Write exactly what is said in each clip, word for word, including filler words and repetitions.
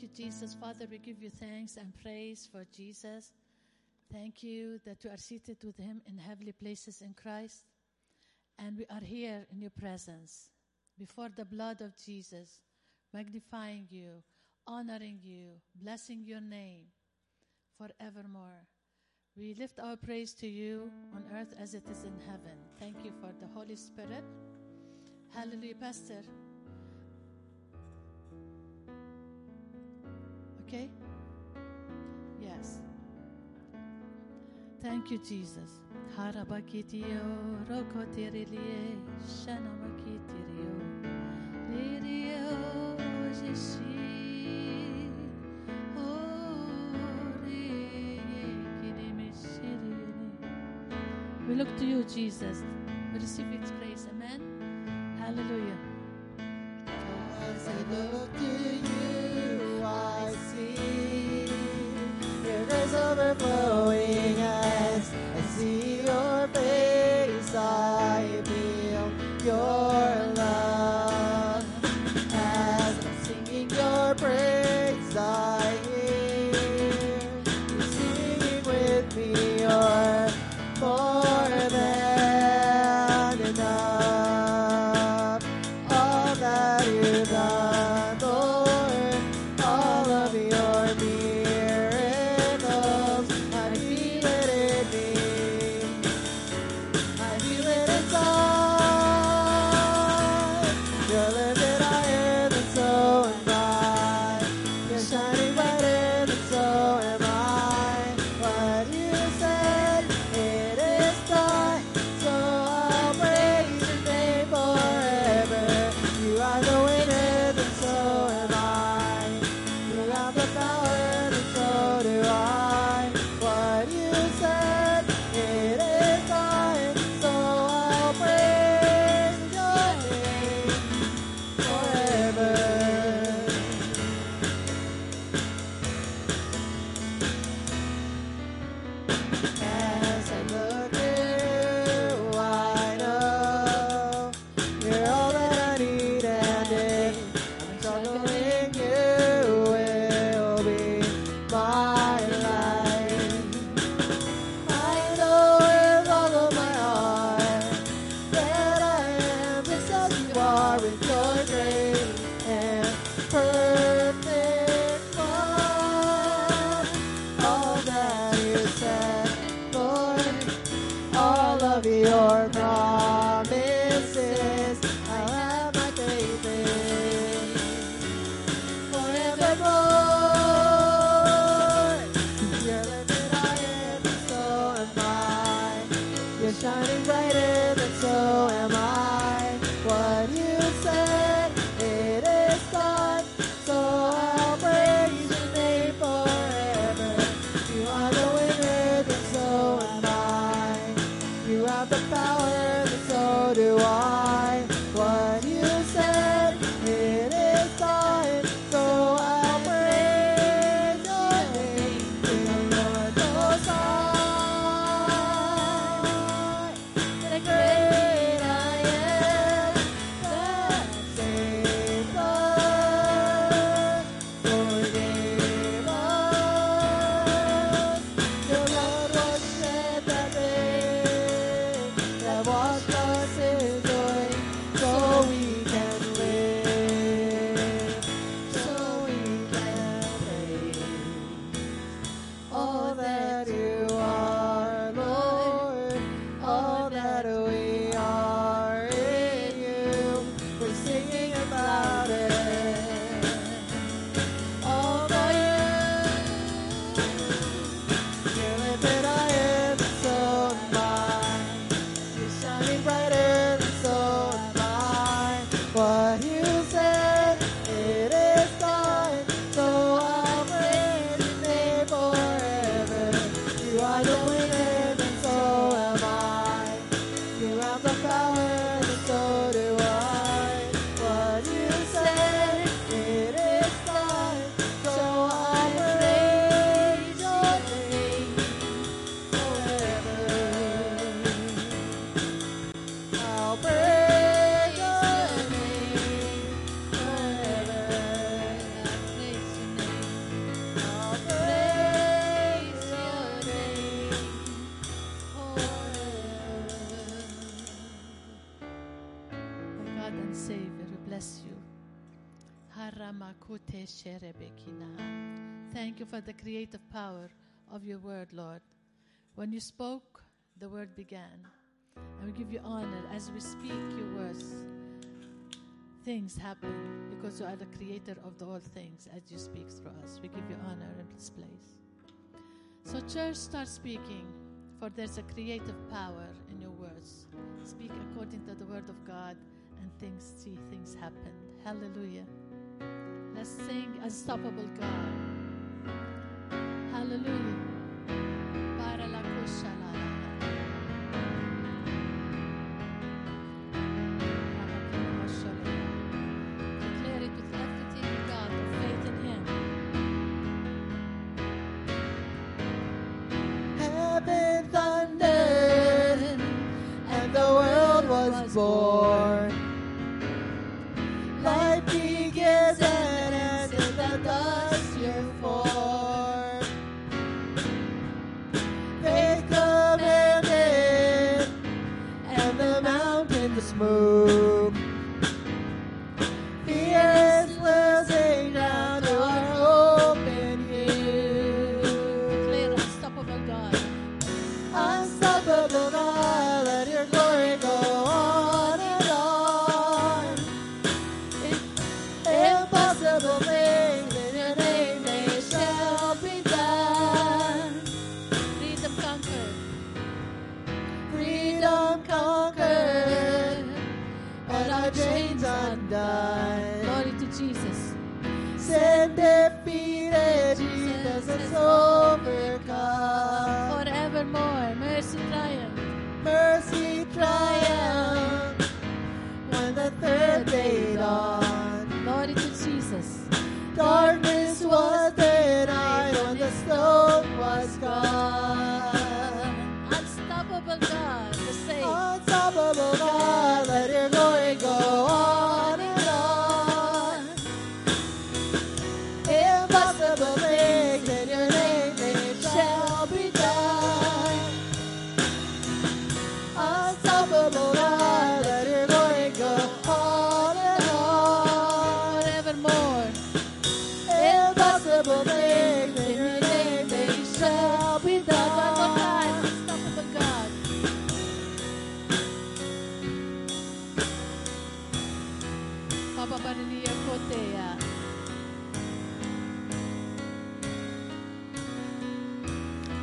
Thank you, Jesus. Father, we give you thanks and praise for Jesus. Thank you that we are seated with him in heavenly places in Christ. And we are here in your presence, before the blood of Jesus, magnifying you, honoring you, blessing your name forevermore. We lift our praise to you on earth as it is in heaven. Thank you for the Holy Spirit. Hallelujah, Pastor. Okay? Yes. Thank you, Jesus. Harabakitiyo, rokotirilie, shanamakitiriyo, liriyo, jishi, ori, kinimishiri. We look to you, Jesus. We receive its grace. Amen. Hallelujah. As I look to you, I see rivers overflowing. As I see your face, I feel your love. As I'm singing your praise, I hear you singing with me. You're more than enough. All that you've done, Lord, all of your needs. That was lost in joy. Thank you for the creative power of your word, Lord. When you spoke, the word began. And we give you honor as we speak your words. Things happen because you are the creator of the all things as you speak through us. We give you honor in this place. So church, start speaking, for there's a creative power in your words. Speak according to the word of God and things see, things happen. Hallelujah. Let's sing Unstoppable God. Hallelujah.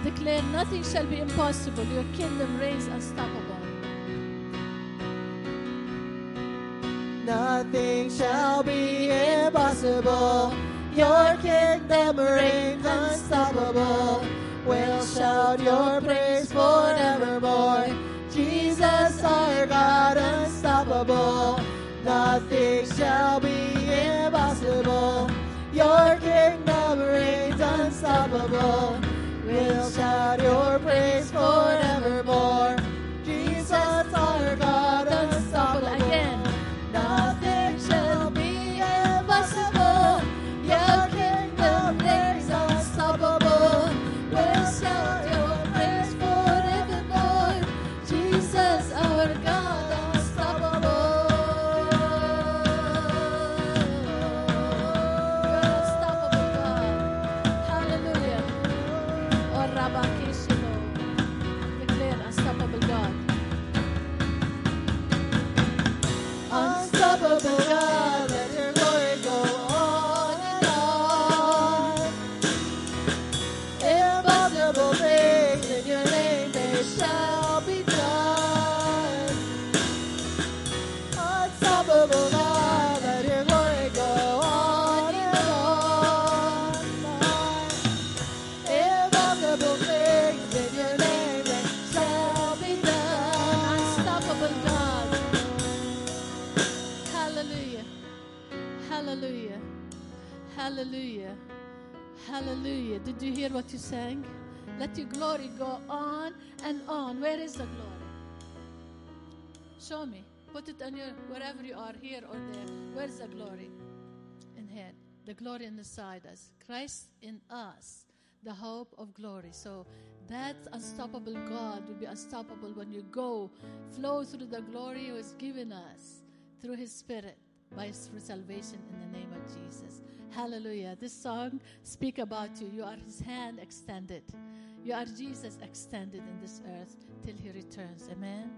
Declare nothing shall be impossible. Your kingdom reigns unstoppable. Nothing shall be impossible. Your kingdom reigns unstoppable. We'll shout your praise forevermore. Jesus, our God, unstoppable. Nothing shall be impossible. Your kingdom reigns unstoppable. We'll shout your praise forevermore. Jesus, our God, unstoppable. Again. Nothing shall be impossible. Your kingdom reigns unstoppable. We'll shout your praise forevermore. Jesus, our God, unstoppable. You're unstoppable, God. Hallelujah. Declare unstoppable God. Unstoppable God, let your glory go on and on. Impossible things in your name, they shall be done. Unstoppable God. Hallelujah, hallelujah, hallelujah. Did you hear what you sang? Let your glory go on and on. Where is the glory? Show me. Put it on your, wherever you are, here or there. Where's the glory? In here. The glory inside us. Christ in us, the hope of glory. So that unstoppable God will be unstoppable when you go, flow through the glory who has given us through his Spirit. By through salvation in the name of Jesus. Hallelujah. This song speaks about you. You are His hand extended. You are Jesus extended in this earth till He returns. Amen.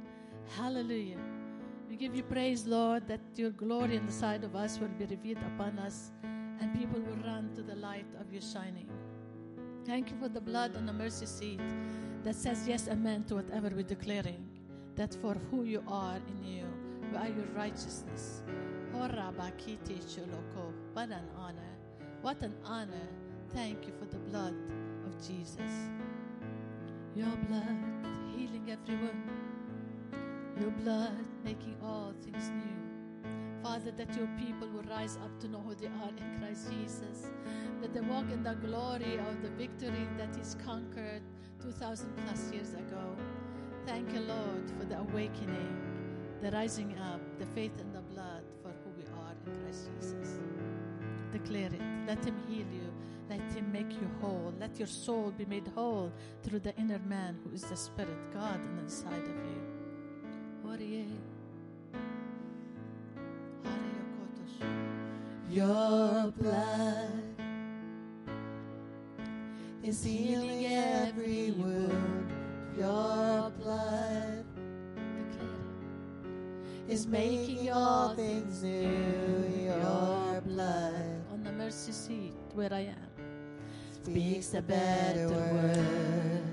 Hallelujah. We give you praise, Lord, that your glory in the sight of us will be revealed upon us, and people will run to the light of your shining. Thank you for the blood on the mercy seat that says yes, amen to whatever we're declaring. That for who you are in you, we are your righteousness. What an honor. What an honor. Thank you for the blood of Jesus. Your blood healing everyone. Your blood making all things new. Father, that your people will rise up to know who they are in Christ Jesus. That they walk in the glory of the victory that He's conquered two thousand plus years ago. Thank you, Lord, for the awakening, the rising up, the faith in the blood for who we are in Christ Jesus. Declare it. Let Him heal you. Let Him make you whole. Let your soul be made whole through the inner man who is the Spirit, God, on the inside of you. Your blood is healing every wound. Your blood is making all things new. Your blood on the mercy seat where I am speaks a better word.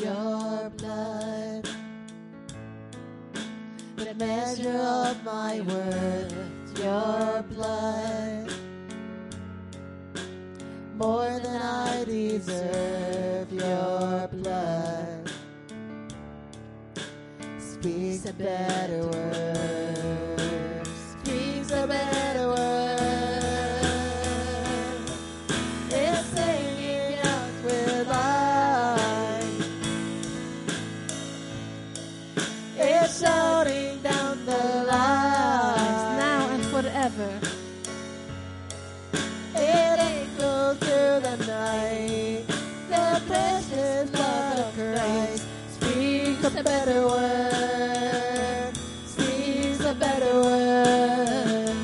Your blood, the measure of my worth. Your blood, more than I deserve. Your blood speaks a better word. Speaks a better word. Shouting down the lines now and forever. It echoes through the night. The precious blood of Christ speaks a better word. Speaks a better word.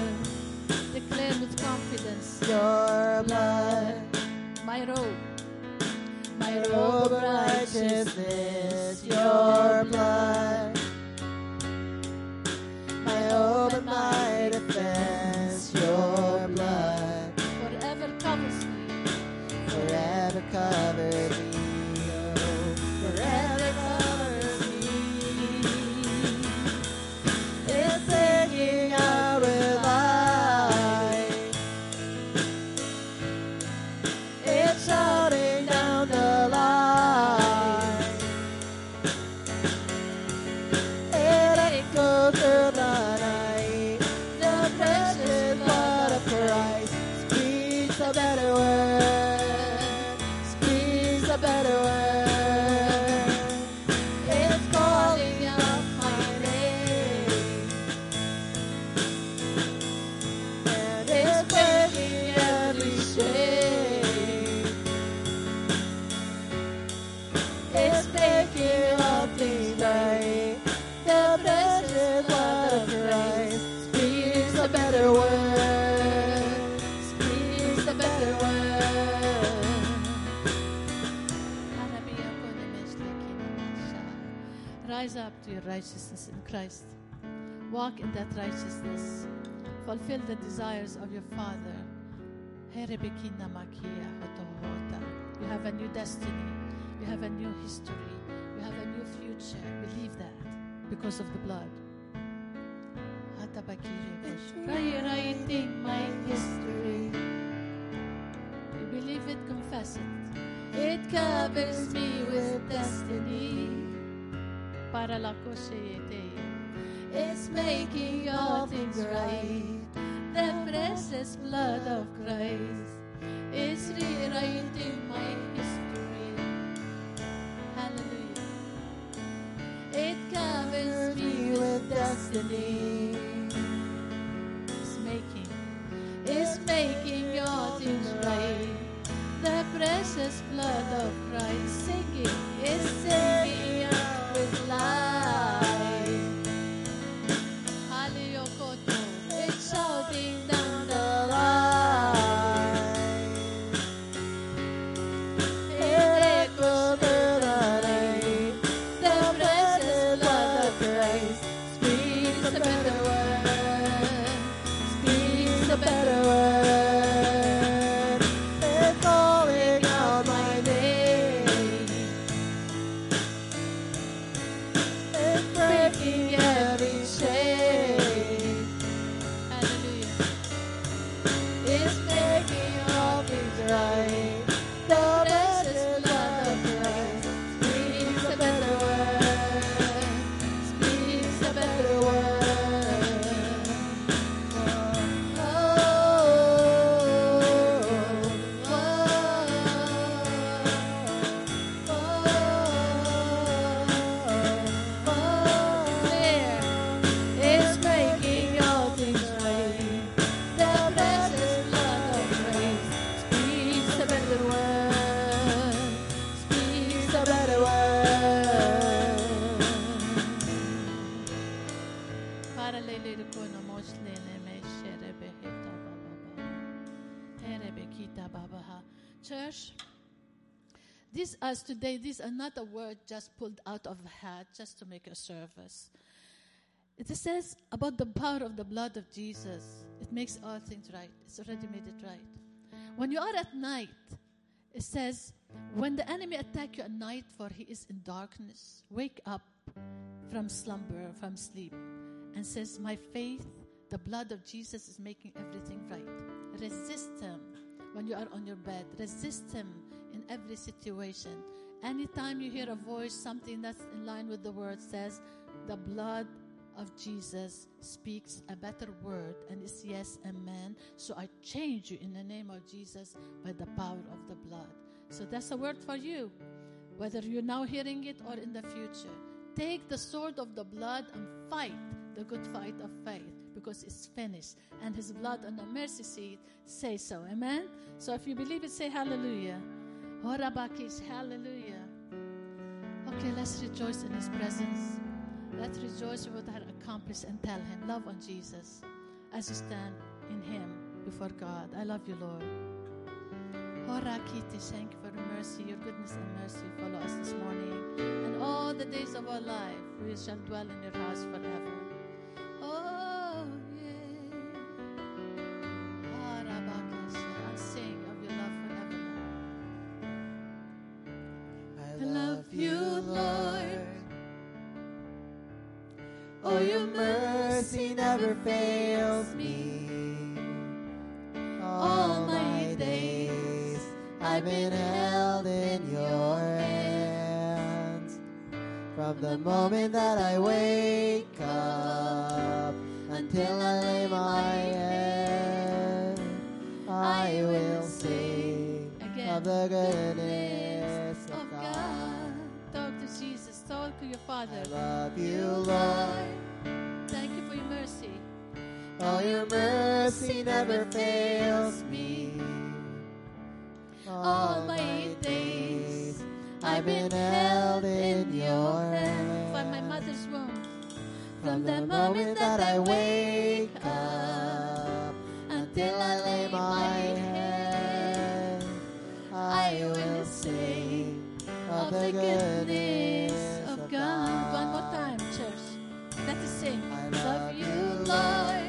Declare with confidence. Your blood, my robe, my robe of righteousness. Your blood, over my defense. Your blood forever covers me. Forever covers me. Oh, forever covers me. It's taking out with life. It's shouting down the line. It ain't go through the better word, speaks a better word. It's calling out my name, and it's breaking every shame. It's making all things right. The precious blood of Christ speaks a better word. Rise up to your righteousness in Christ. Walk in that righteousness. Fulfill the desires of your Father. You have a new destiny. You have a new history. You have a new future. Believe that because of the blood. Rewriting my history. You believe it, confess it. It covers me with destiny. It's making all things right. The precious blood of Christ is rewriting my history. Hallelujah. It covers me with destiny. It's making, it's making all things right. The precious blood of Christ singing is singing. Life. church. These are today, these are not a word just pulled out of a hat just to make a service. It says about the power of the blood of Jesus. It makes all things right. It's already made it right. When you are at night, it says, when the enemy attack you at night, for he is in darkness, wake up from slumber, from sleep, and says, my faith, the blood of Jesus is making everything right. Resist him when you are on your bed. Resist him in every situation. Anytime you hear a voice, something that's in line with the word says, the blood of Jesus speaks a better word, and it's yes, amen. So I change you in the name of Jesus by the power of the blood. So that's a word for you, whether you're now hearing it or in the future. Take the sword of the blood and fight the good fight of faith, because it's finished. And his blood on the mercy seat say so. Amen? So if you believe it, say hallelujah. Horabakish, hallelujah. Okay, let's rejoice in his presence. Let's rejoice in what I accomplished and tell him. Love on Jesus as you stand in him before God. I love you, Lord. Horakiti, thank you for your mercy. Your goodness and mercy follow us this morning. And all the days of our life, we shall dwell in your house forever. Never fails me. All my days I've been held in your hands. From the moment that I wake up until I lay my head, I will sing of the goodness of God. Talk to Jesus, talk to your Father. I love you, Lord. All your mercy never fails me. All my days I've been held in your hand. From my mother's womb, from the moment that I wake up until I lay my head, I will sing of the goodness of God. One more time, church. Let us sing. I love you, Lord.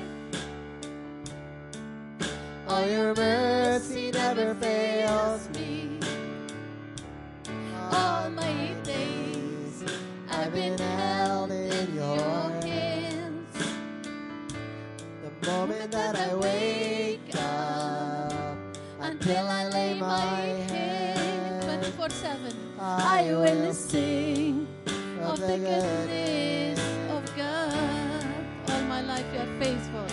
All your mercy never fails me. All my days I've been held in your hands. The moment that I wake up until I lay my head, twenty-four seven, I will sing of the goodness of God. All my life you are faithful.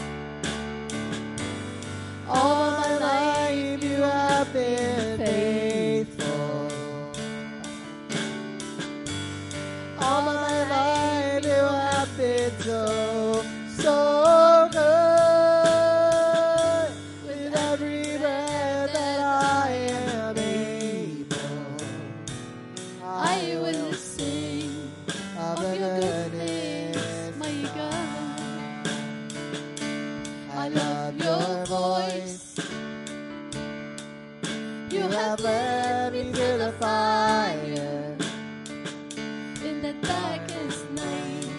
All my life you have been faithful. All my life you have been so, so good. With every breath that I am able, I will sing of your goodness, my God. I love your voice. You have led me through the fire. In the darkest night,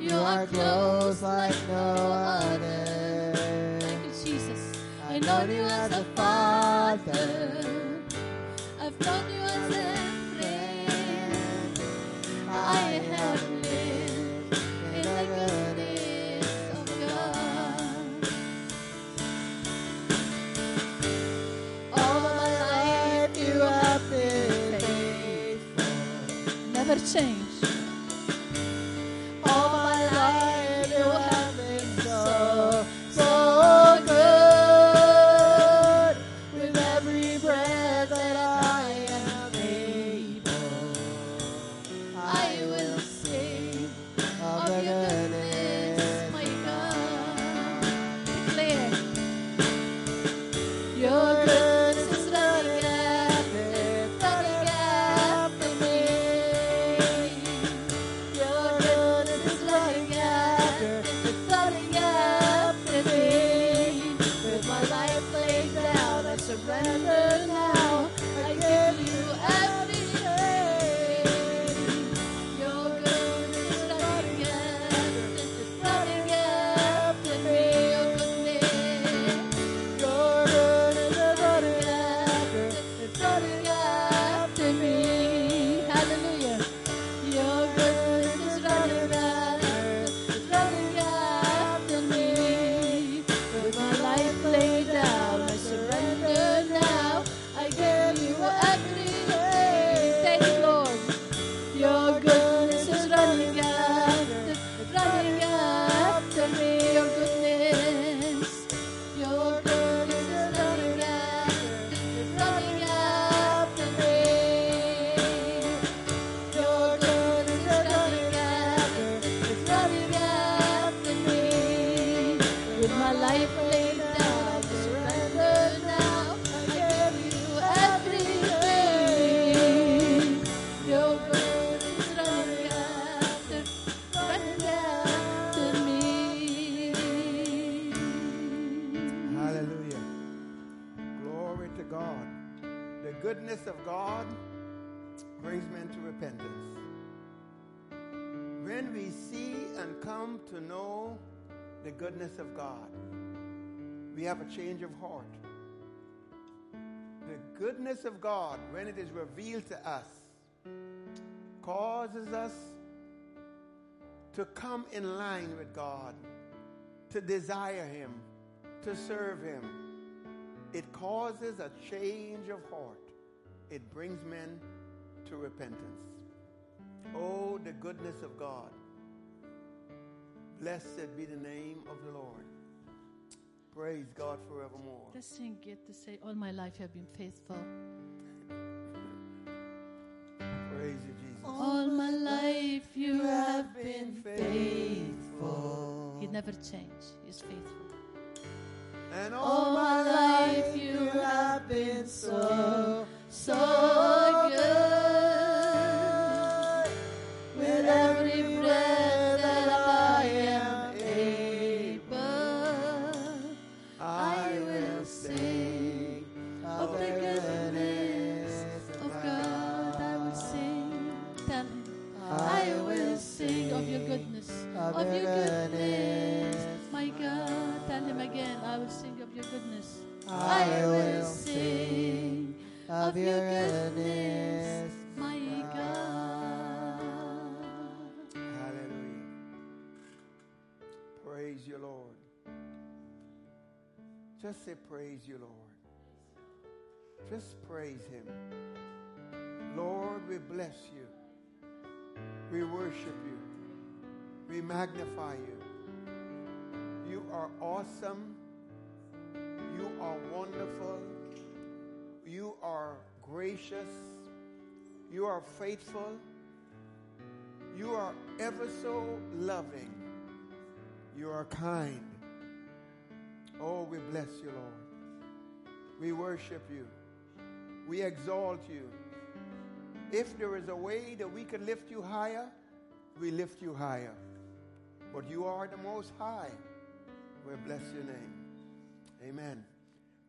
you are close like no other. Thank you, Jesus. I've known you as a father. I've known you as a friend. I have lived in the goodness of God. Never change. All my life you have been so, so good. With every breath that I am able, I will sing of your goodness, my God. Declare your goodness. Surrender now. the goodness of God brings men to repentance. When we see and come to know the goodness of God, we have a change of heart. The goodness of God, when it is revealed to us, causes us to come in line with God, to desire Him, to serve Him. It causes a change of heart. It brings men to repentance. Oh, the goodness of God. Blessed be the name of the Lord. Praise God forevermore. Let's sing it to say, all my life you have been faithful. Praise you, Jesus. All my life you have been faithful. He never changed. He's faithful. And all my life you have been so, so good. With every breath that I am able, I will sing of the goodness of God. I will sing, tell Him, I will sing of your goodness, of your goodness, my God. Tell Him again, I will sing of your goodness. I, I will sing of your goodness, my God. Hallelujah. Praise you, Lord. Just say, praise you, Lord. Just praise Him. Lord, we bless you. We worship you. We magnify you. You are awesome. You are wonderful. You are gracious. You are faithful. You are ever so loving. You are kind. Oh, we bless you, Lord. We worship you. We exalt you. If there is a way that we can lift you higher, we lift you higher. But you are the Most High. We bless your name. Amen.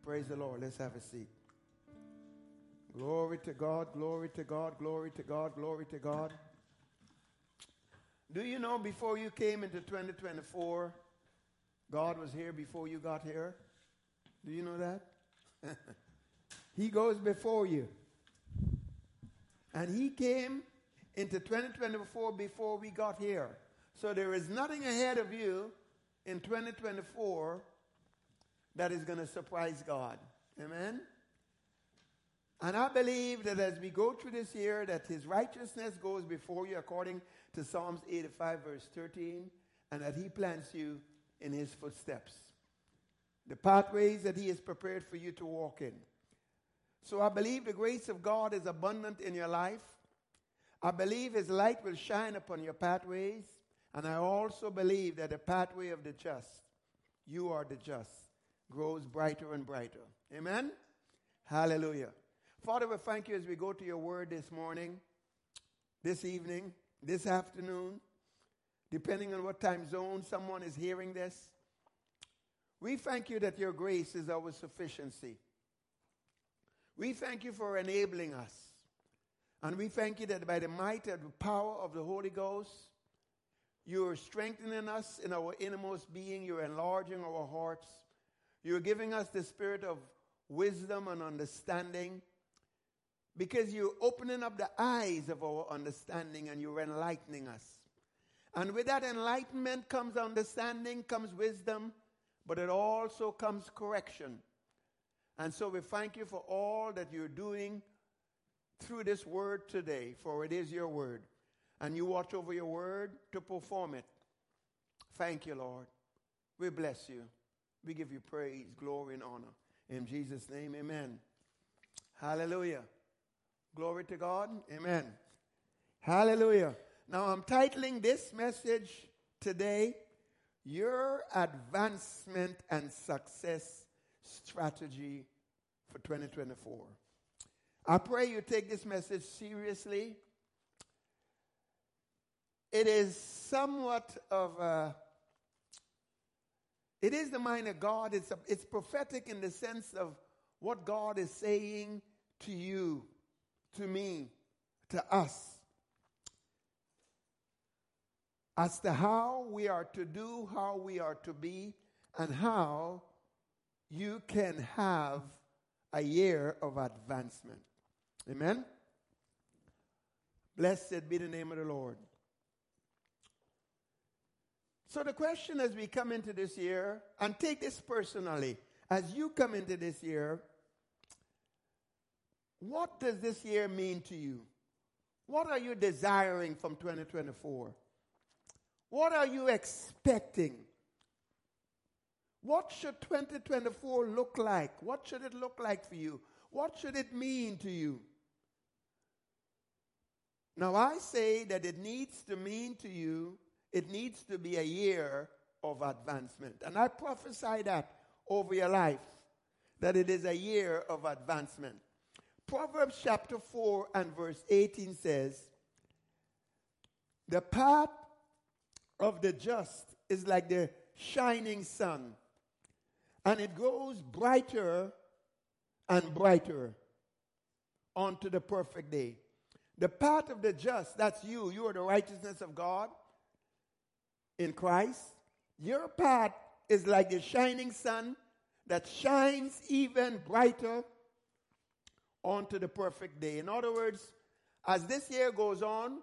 Praise the Lord. Let's have a seat. Glory to God, glory to God, glory to God, glory to God. Do you know before you came into twenty twenty-four, God was here before you got here? Do you know that? He goes before you. And He came into twenty twenty-four before we got here. So there is nothing ahead of you in twenty twenty-four, that is going to surprise God. Amen? And I believe that as we go through this year, that His righteousness goes before you according to Psalms eighty-five, verse thirteen, and that He plants you in His footsteps, the pathways that He has prepared for you to walk in. So I believe the grace of God is abundant in your life. I believe His light will shine upon your pathways. And I also believe that the pathway of the just, you are the just, grows brighter and brighter. Amen? Hallelujah. Father, we thank you as we go to your word this morning, this evening, this afternoon, depending on what time zone someone is hearing this. We thank you that your grace is our sufficiency. We thank you for enabling us. And we thank you that by the might and the power of the Holy Ghost, you're strengthening us in our innermost being. You're enlarging our hearts. You're giving us the spirit of wisdom and understanding because you're opening up the eyes of our understanding and you're enlightening us. And with that enlightenment comes understanding, comes wisdom, but it also comes correction. And so we thank you for all that you're doing through this word today, for it is your word. And you watch over your word to perform it. Thank you, Lord. We bless you. We give you praise, glory, and honor. In Jesus' name, amen. Hallelujah. Glory to God. Amen. Hallelujah. Now, I'm titling this message today, Your Advancement and Success Strategy for twenty twenty-four. I pray you take this message seriously. It is somewhat of a, it is the mind of God. It's, a, it's prophetic in the sense of what God is saying to you, to me, to us, as to how we are to do, how we are to be, and how you can have a year of advancement. Amen? Blessed be the name of the Lord. So the question as we come into this year, and take this personally, as you come into this year, what does this year mean to you? What are you desiring from twenty twenty-four? What are you expecting? What should twenty twenty-four look like? What should it look like for you? What should it mean to you? Now I say that it needs to mean to you, it needs to be a year of advancement. And I prophesy that over your life, that it is a year of advancement. Proverbs chapter four and verse eighteen says, "The path of the just is like the shining sun, and it goes brighter and brighter unto the perfect day." The path of the just, that's you. You are the righteousness of God in Christ. Your path is like the shining sun that shines even brighter onto the perfect day. In other words, as this year goes on,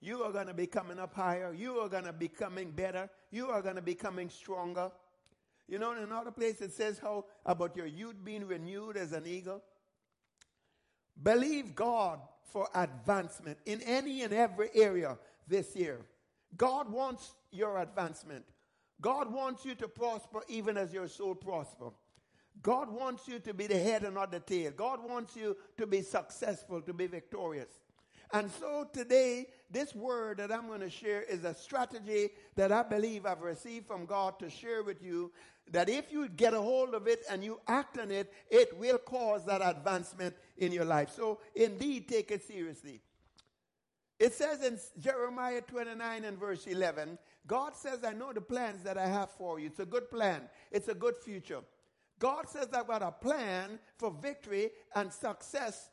you are going to be coming up higher. You are going to be coming better. You are going to be coming stronger. You know, in another place it says how about your youth being renewed as an eagle. Believe God for advancement in any and every area this year. God wants your advancement. God wants you to prosper even as your soul prospers. God wants you to be the head and not the tail. God wants you to be successful, to be victorious. And so today, this word that I'm going to share is a strategy that I believe I've received from God to share with you, that if you get a hold of it and you act on it, it will cause that advancement in your life. So indeed, take it seriously. It says in Jeremiah twenty-nine and verse eleven, God says, "I know the plans that I have for you." It's a good plan. It's a good future. God says, "I've got a plan for victory and success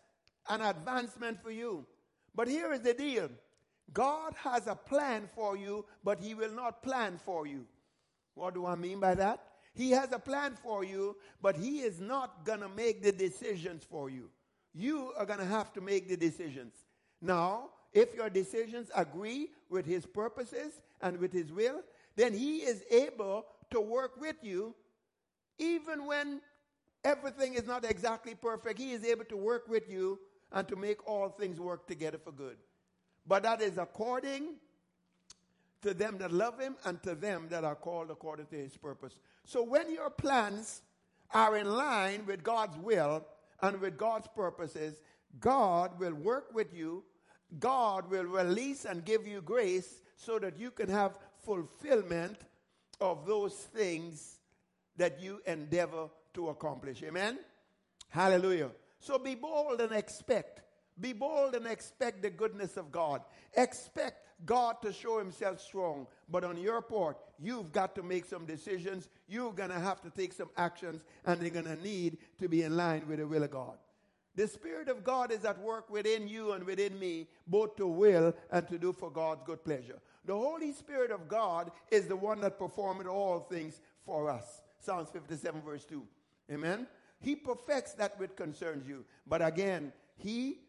and advancement for you." But here is the deal. God has a plan for you, but he will not plan for you. What do I mean by that? He has a plan for you, but he is not going to make the decisions for you. You are going to have to make the decisions. Now, if your decisions agree with his purposes and with his will, then he is able to work with you. Even when everything is not exactly perfect, he is able to work with you and to make all things work together for good. But that is according to them that love him and to them that are called according to his purpose. So when your plans are in line with God's will and with God's purposes, God will work with you. God will release and give you grace so that you can have fulfillment of those things that you endeavor to accomplish. Amen? Hallelujah. So be bold and expect. Be bold and expect the goodness of God. Expect God to show himself strong. But on your part, you've got to make some decisions. You're going to have to take some actions, and they're going to need to be in line with the will of God. The Spirit of God is at work within you and within me, both to will and to do for God's good pleasure. The Holy Spirit of God is the one that performeth all things for us. Psalms fifty-seven verse two. Amen? He perfects that which concerns you. But again, he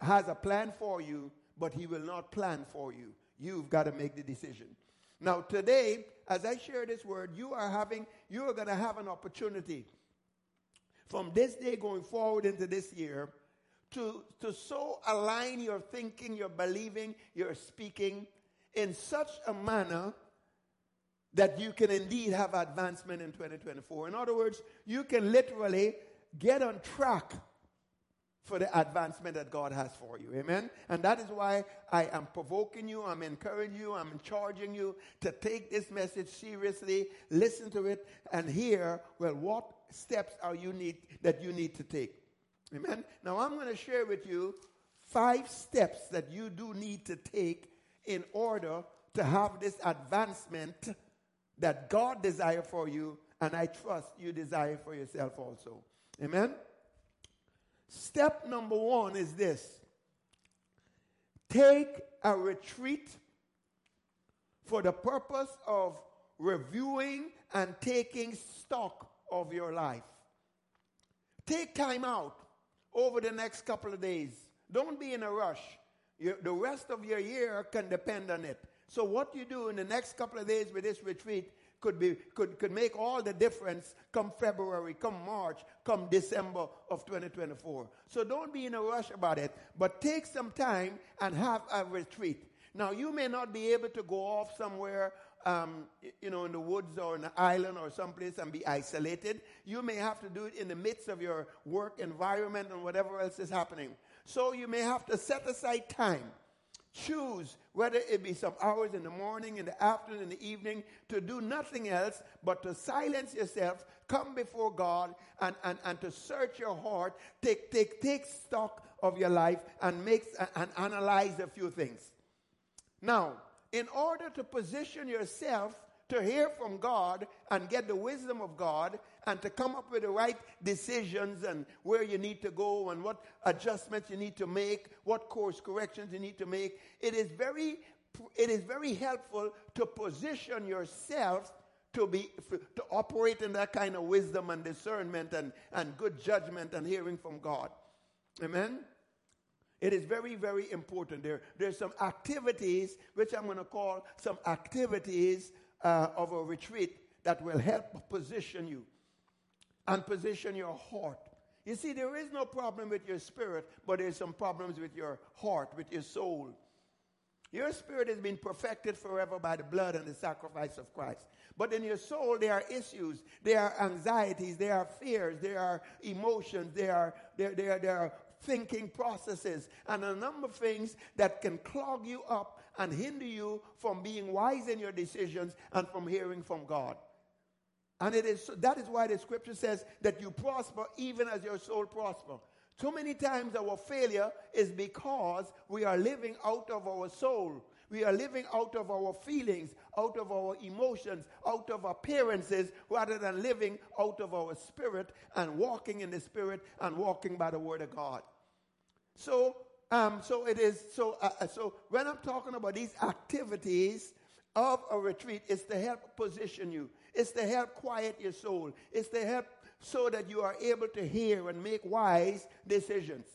has a plan for you, but he will not plan for you. You've got to make the decision. Now today, as I share this word, you are having, you are going to have an opportunity from this day going forward into this year to, to so align your thinking, your believing, your speaking in such a manner that you can indeed have advancement in twenty twenty-four. In other words, you can literally get on track for the advancement that God has for you. Amen? And that is why I am provoking you, I'm encouraging you, I'm charging you to take this message seriously, listen to it, and hear, well, what steps are you need that you need to take. Amen? Now, I'm going to share with you five steps that you do need to take in order to have this advancement that God desires for you, and I trust you desire for yourself also. Amen? Step number one is this. Take a retreat for the purpose of reviewing and taking stock of your life. Take time out over the next couple of days. Don't be in a rush. You, the rest of your year can depend on it. So what you do in the next couple of days with this retreat could be could, could make all the difference come February, come March, come December of twenty twenty-four. So don't be in a rush about it, but take some time and have a retreat. Now, you may not be able to go off somewhere, um, you know, in the woods or an island or someplace and be isolated. You may have to do it in the midst of your work environment and whatever else is happening. So you may have to set aside time. Choose, whether it be some hours in the morning, in the afternoon, in the evening, to do nothing else but to silence yourself, come before God, and, and, and to search your heart, take, take, take stock of your life, and, make, and analyze a few things. Now, in order to position yourself to hear from God and get the wisdom of God and to come up with the right decisions and where you need to go and what adjustments you need to make, what course corrections you need to make, it is very it is very helpful to position yourself to be to operate in that kind of wisdom and discernment and, and good judgment and hearing from God. Amen? It is very, very important. There, there's some activities, which I'm going to call some activities Uh, of a retreat that will help position you and position your heart. You see, there is no problem with your spirit, but there's some problems with your heart, with your soul. Your spirit has been perfected forever by the blood and the sacrifice of Christ. But in your soul, there are issues, there are anxieties, there are fears, there are emotions, there are there there there are thinking processes and a number of things that can clog you up and hinder you from being wise in your decisions and from hearing from God. And it is that is why the scripture says that you prosper even as your soul prospers. Too many times our failure is because we are living out of our soul. We are living out of our feelings, out of our emotions, out of appearances, rather than living out of our spirit and walking in the spirit and walking by the word of God. So, um, so it is. So, uh, so when I'm talking about these activities of a retreat, it's to help position you. It's to help quiet your soul. It's to help so that you are able to hear and make wise decisions.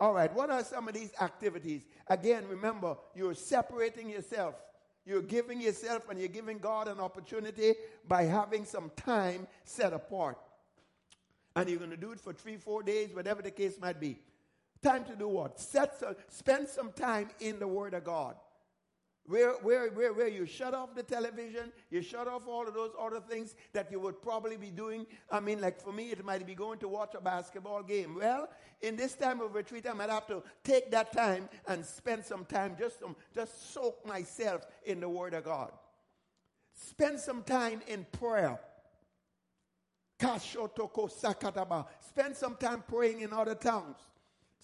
All right, what are some of these activities? Again, remember, you're separating yourself. You're giving yourself and you're giving God an opportunity by having some time set apart. And you're going to do it for three, four days, whatever the case might be. Time to do what? Set some, spend some time in the Word of God. Where, where, where, where you shut off the television, you shut off all of those other things that you would probably be doing. I mean, like for me, it might be going to watch a basketball game. Well, in this time of retreat, I might have to take that time and spend some time, just, some, just soak myself in the Word of God. Spend some time in prayer. Spend some time praying in other tongues.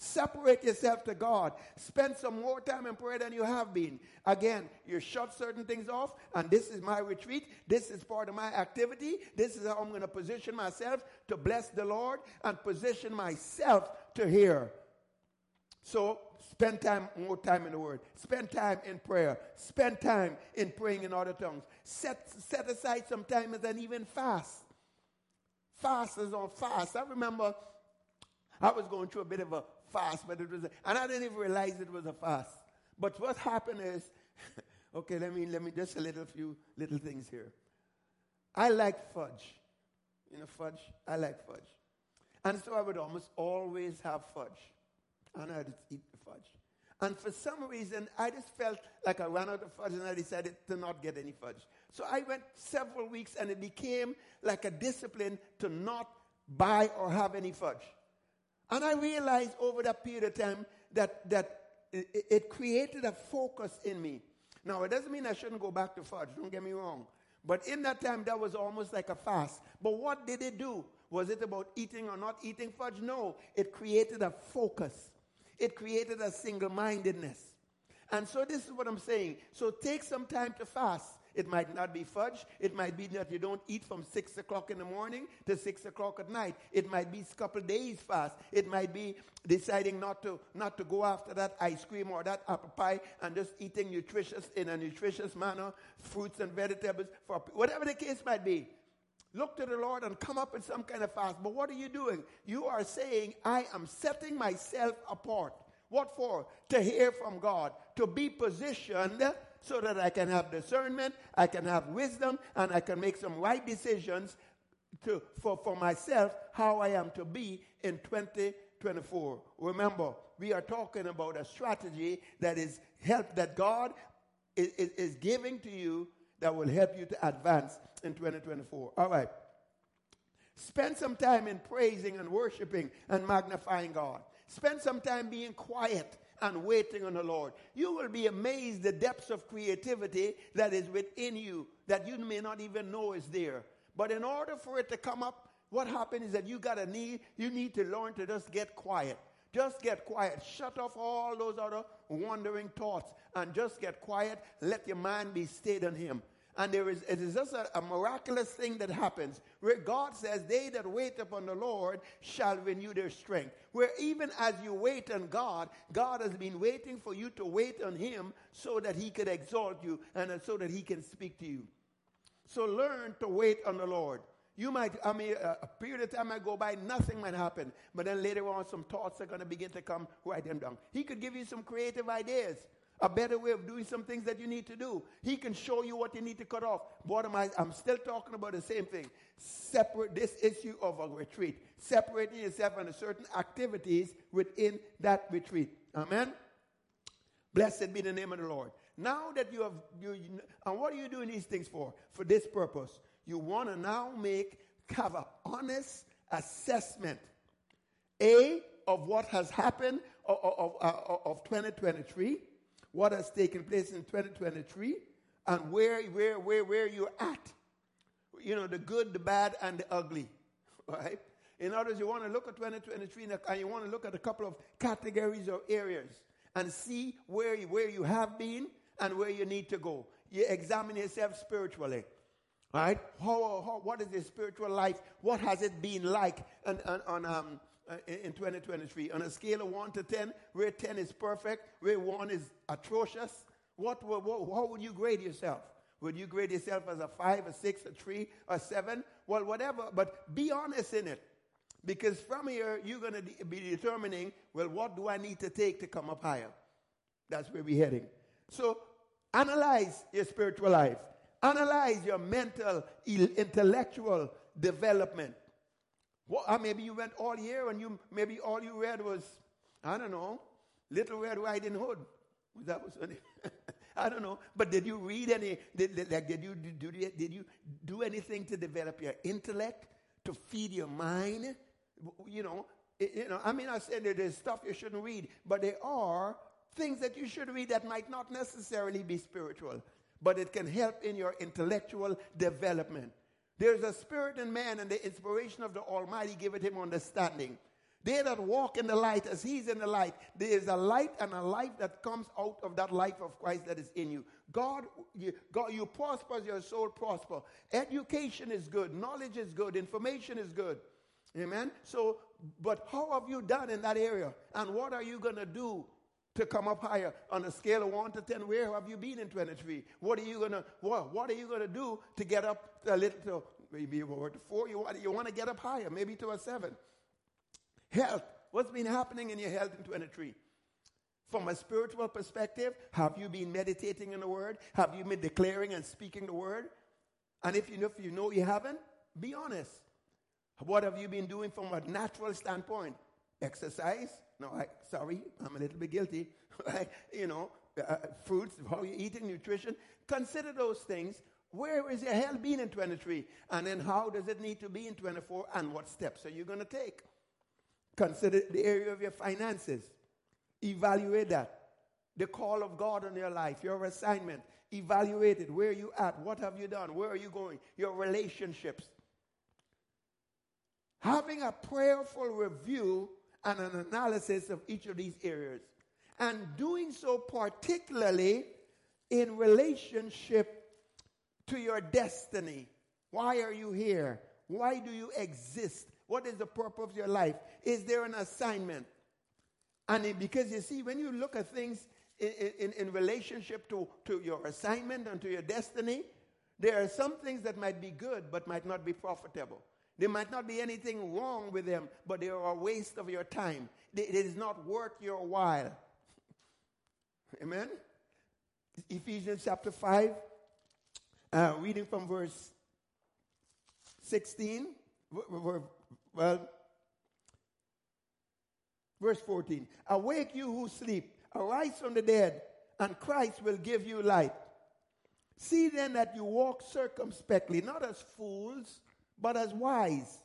Separate yourself to God. Spend some more time in prayer than you have been. Again, you shut certain things off, and this is my retreat. This is part of my activity. This is how I'm going to position myself to bless the Lord and position myself to hear. So spend time, more time in the Word. Spend time in prayer. Spend time in praying in other tongues. Set, set aside some time and then even fast. Fast is on fast. I remember I was going through a bit of a fast, but it was, and I didn't even realize it was a fast. But what happened is, okay, let me let me just a little few little things here. I like fudge, you know, fudge. I like fudge, and so I would almost always have fudge, and I'd eat the fudge. And for some reason, I just felt like I ran out of fudge, and I decided to not get any fudge. So I went several weeks, and it became like a discipline to not buy or have any fudge. And I realized over that period of time that, that it, it created a focus in me. Now, it doesn't mean I shouldn't go back to fudge. Don't get me wrong. But in that time, that was almost like a fast. But what did it do? Was it about eating or not eating fudge? No. It created a focus. It created a single-mindedness. And so this is what I'm saying. So take some time to fast. It might not be fudge. It might be that you don't eat from six o'clock in the morning to six o'clock at night. It might be a couple days fast. It might be deciding not to not to go after that ice cream or that apple pie and just eating nutritious in a nutritious manner, fruits and vegetables, for whatever the case might be. Look to the Lord and come up with some kind of fast. But what are you doing? You are saying, I am setting myself apart. What for? To hear from God, to be positioned so that I can have discernment, I can have wisdom, and I can make some right decisions to, for, for myself, how I am to be in twenty twenty-four. Remember, we are talking about a strategy that is help that God is, is, is giving to you that will help you to advance in twenty twenty-four. All right. Spend some time in praising and worshiping and magnifying God. Spend some time being quiet and waiting on the Lord. You will be amazed the depths of creativity that is within you that you may not even know is there. But in order for it to come up, what happens is that you got a need, you need to learn to just get quiet. Just get quiet. Shut off all those other wandering thoughts and just get quiet. Let your mind be stayed on Him. And there is, it is just a, a miraculous thing that happens where God says, they that wait upon the Lord shall renew their strength. Where even as you wait on God, God has been waiting for you to wait on Him so that He could exalt you and so that He can speak to you. So learn to wait on the Lord. You might, I mean, a period of time might go by, nothing might happen. But then later on, some thoughts are going to begin to come, write them down. He could give you some creative ideas. A better way of doing some things that you need to do. He can show you what you need to cut off. Bottom line, I'm still talking about the same thing. Separate this issue of a retreat. Separating yourself from certain activities within that retreat. Amen? Blessed be the name of the Lord. Now that you have, you, you and what are you doing these things for? For this purpose. You want to now make, have an honest assessment. A, of what has happened of, of, of, of twenty twenty-three. What has taken place in twenty twenty-three and where, where, where, where you're at. You know, the good, the bad, and the ugly, right? In other words, you want to look at twenty twenty-three and you want to look at a couple of categories or areas and see where you, where you have been and where you need to go. You examine yourself spiritually, right? How, how, what is your spiritual life? What has it been like on, on, on um, in twenty twenty-three, on a scale of one to ten, where ten is perfect, where one is atrocious, what, what, what, how would you grade yourself? Would you grade yourself as a five, a six, a three, a seven? Well, whatever, but be honest in it. Because from here, you're going to de- be determining, well, what do I need to take to come up higher? That's where we're heading. So analyze your spiritual life. Analyze your mental, intellectual development. Well, maybe you went all year and you maybe all you read was, I don't know, Little Red Riding Hood. That was I don't know. But did you read any? Did, did, like, did you do? Did you do anything to develop your intellect, to feed your mind? You know, it, you know. I mean, I said that there's stuff you shouldn't read, but there are things that you should read that might not necessarily be spiritual, but it can help in your intellectual development. There's a spirit in man, and the inspiration of the Almighty giveth him understanding. They that walk in the light as he's in the light, there is a light and a life that comes out of that life of Christ that is in you. God, you, God, you prosper as your soul prosper. Education is good. Knowledge is good. Information is good. Amen? So, but how have you done in that area? And what are you going to do to come up higher on a scale of one to ten? Where have you been in twenty-three? What are you going to, what, what are you going to do to get up to a little, maybe over to four? You, you want to get up higher, maybe to a seven. Health. What's been happening in your health in twenty-three? From a spiritual perspective, have you been meditating in the Word? Have you been declaring and speaking the Word? And if you know, if you know you haven't, be honest. What have you been doing from a natural standpoint? Exercise? No, I, sorry, I'm a little bit guilty. Right? You know, uh, fruits, how you're eating, nutrition. Consider those things. Where is your health been in twenty-three? And then how does it need to be in twenty-four? And what steps are you going to take? Consider the area of your finances. Evaluate that. The call of God on your life, your assignment. Evaluate it. Where are you at? What have you done? Where are you going? Your relationships. Having a prayerful review and an analysis of each of these areas. And doing so particularly in relationship to your destiny. Why are you here? Why do you exist? What is the purpose of your life? Is there an assignment? And it, because you see, when you look at things in, in, in relationship to, to your assignment and to your destiny, there are some things that might be good but might not be profitable. There might not be anything wrong with them, but they are a waste of your time. It is not worth your while. Amen? Ephesians chapter five, uh, reading from verse sixteen, well, verse fourteen. Awake, you who sleep, arise from the dead, and Christ will give you light. See then that you walk circumspectly, not as fools, but as wise,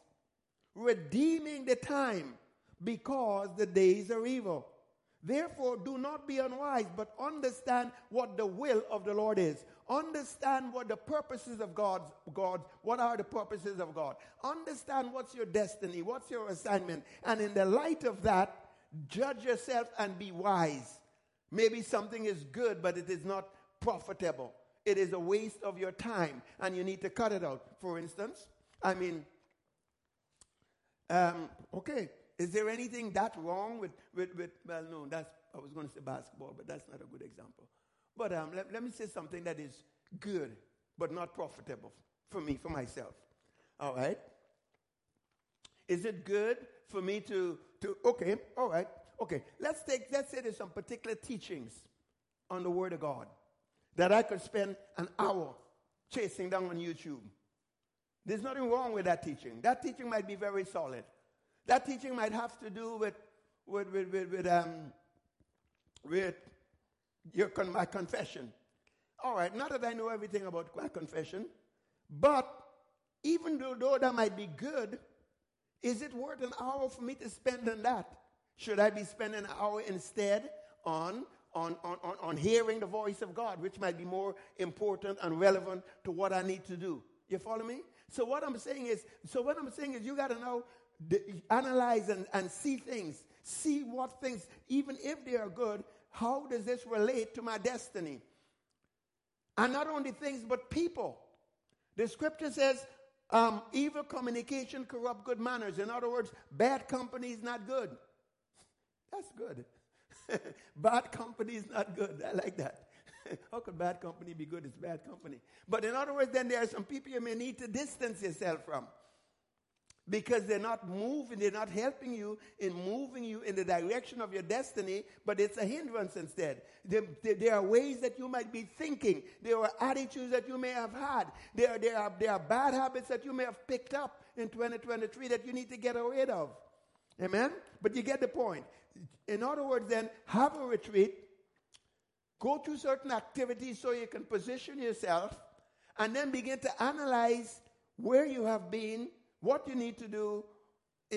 redeeming the time, because the days are evil. Therefore, do not be unwise, but understand what the will of the Lord is. Understand what the purposes of God's, God's, what are the purposes of God. Understand what's your destiny, what's your assignment. And in the light of that, judge yourself and be wise. Maybe something is good, but it is not profitable. It is a waste of your time, and you need to cut it out. For instance, I mean, um, okay, is there anything that wrong with, with, with well, no, that's, I was going to say basketball, but that's not a good example. But um, let, let me say something that is good, but not profitable for me, for myself. All right? Is it good for me to, to okay, all right, okay. Let's take, let's say there's some particular teachings on the Word of God that I could spend an hour chasing down on YouTube. There's nothing wrong with that teaching. That teaching might be very solid. That teaching might have to do with with with with, with um with your con- my confession. All right, not that I know everything about my confession, but even though, though that might be good, is it worth an hour for me to spend on that? Should I be spending an hour instead on on on on, on hearing the voice of God, which might be more important and relevant to what I need to do? You follow me? So what I'm saying is, so what I'm saying is, you got to know, the, analyze and, and see things. See what things, even if they are good, how does this relate to my destiny? And not only things, but people. The scripture says, um, evil communication corrupt good manners. In other words, bad company is not good. That's good. Bad company is not good. I like that. How could bad company be good? It's bad company. But in other words, then there are some people you may need to distance yourself from, because they're not moving, they're not helping you in moving you in the direction of your destiny, but it's a hindrance instead. There, there, there are ways that you might be thinking. There are attitudes that you may have had. There, there, are, there are bad habits that you may have picked up in twenty twenty-three that you need to get rid of. Amen? But you get the point. In other words, then, have a retreat. Go through certain activities so you can position yourself, and then begin to analyze where you have been, what you need to do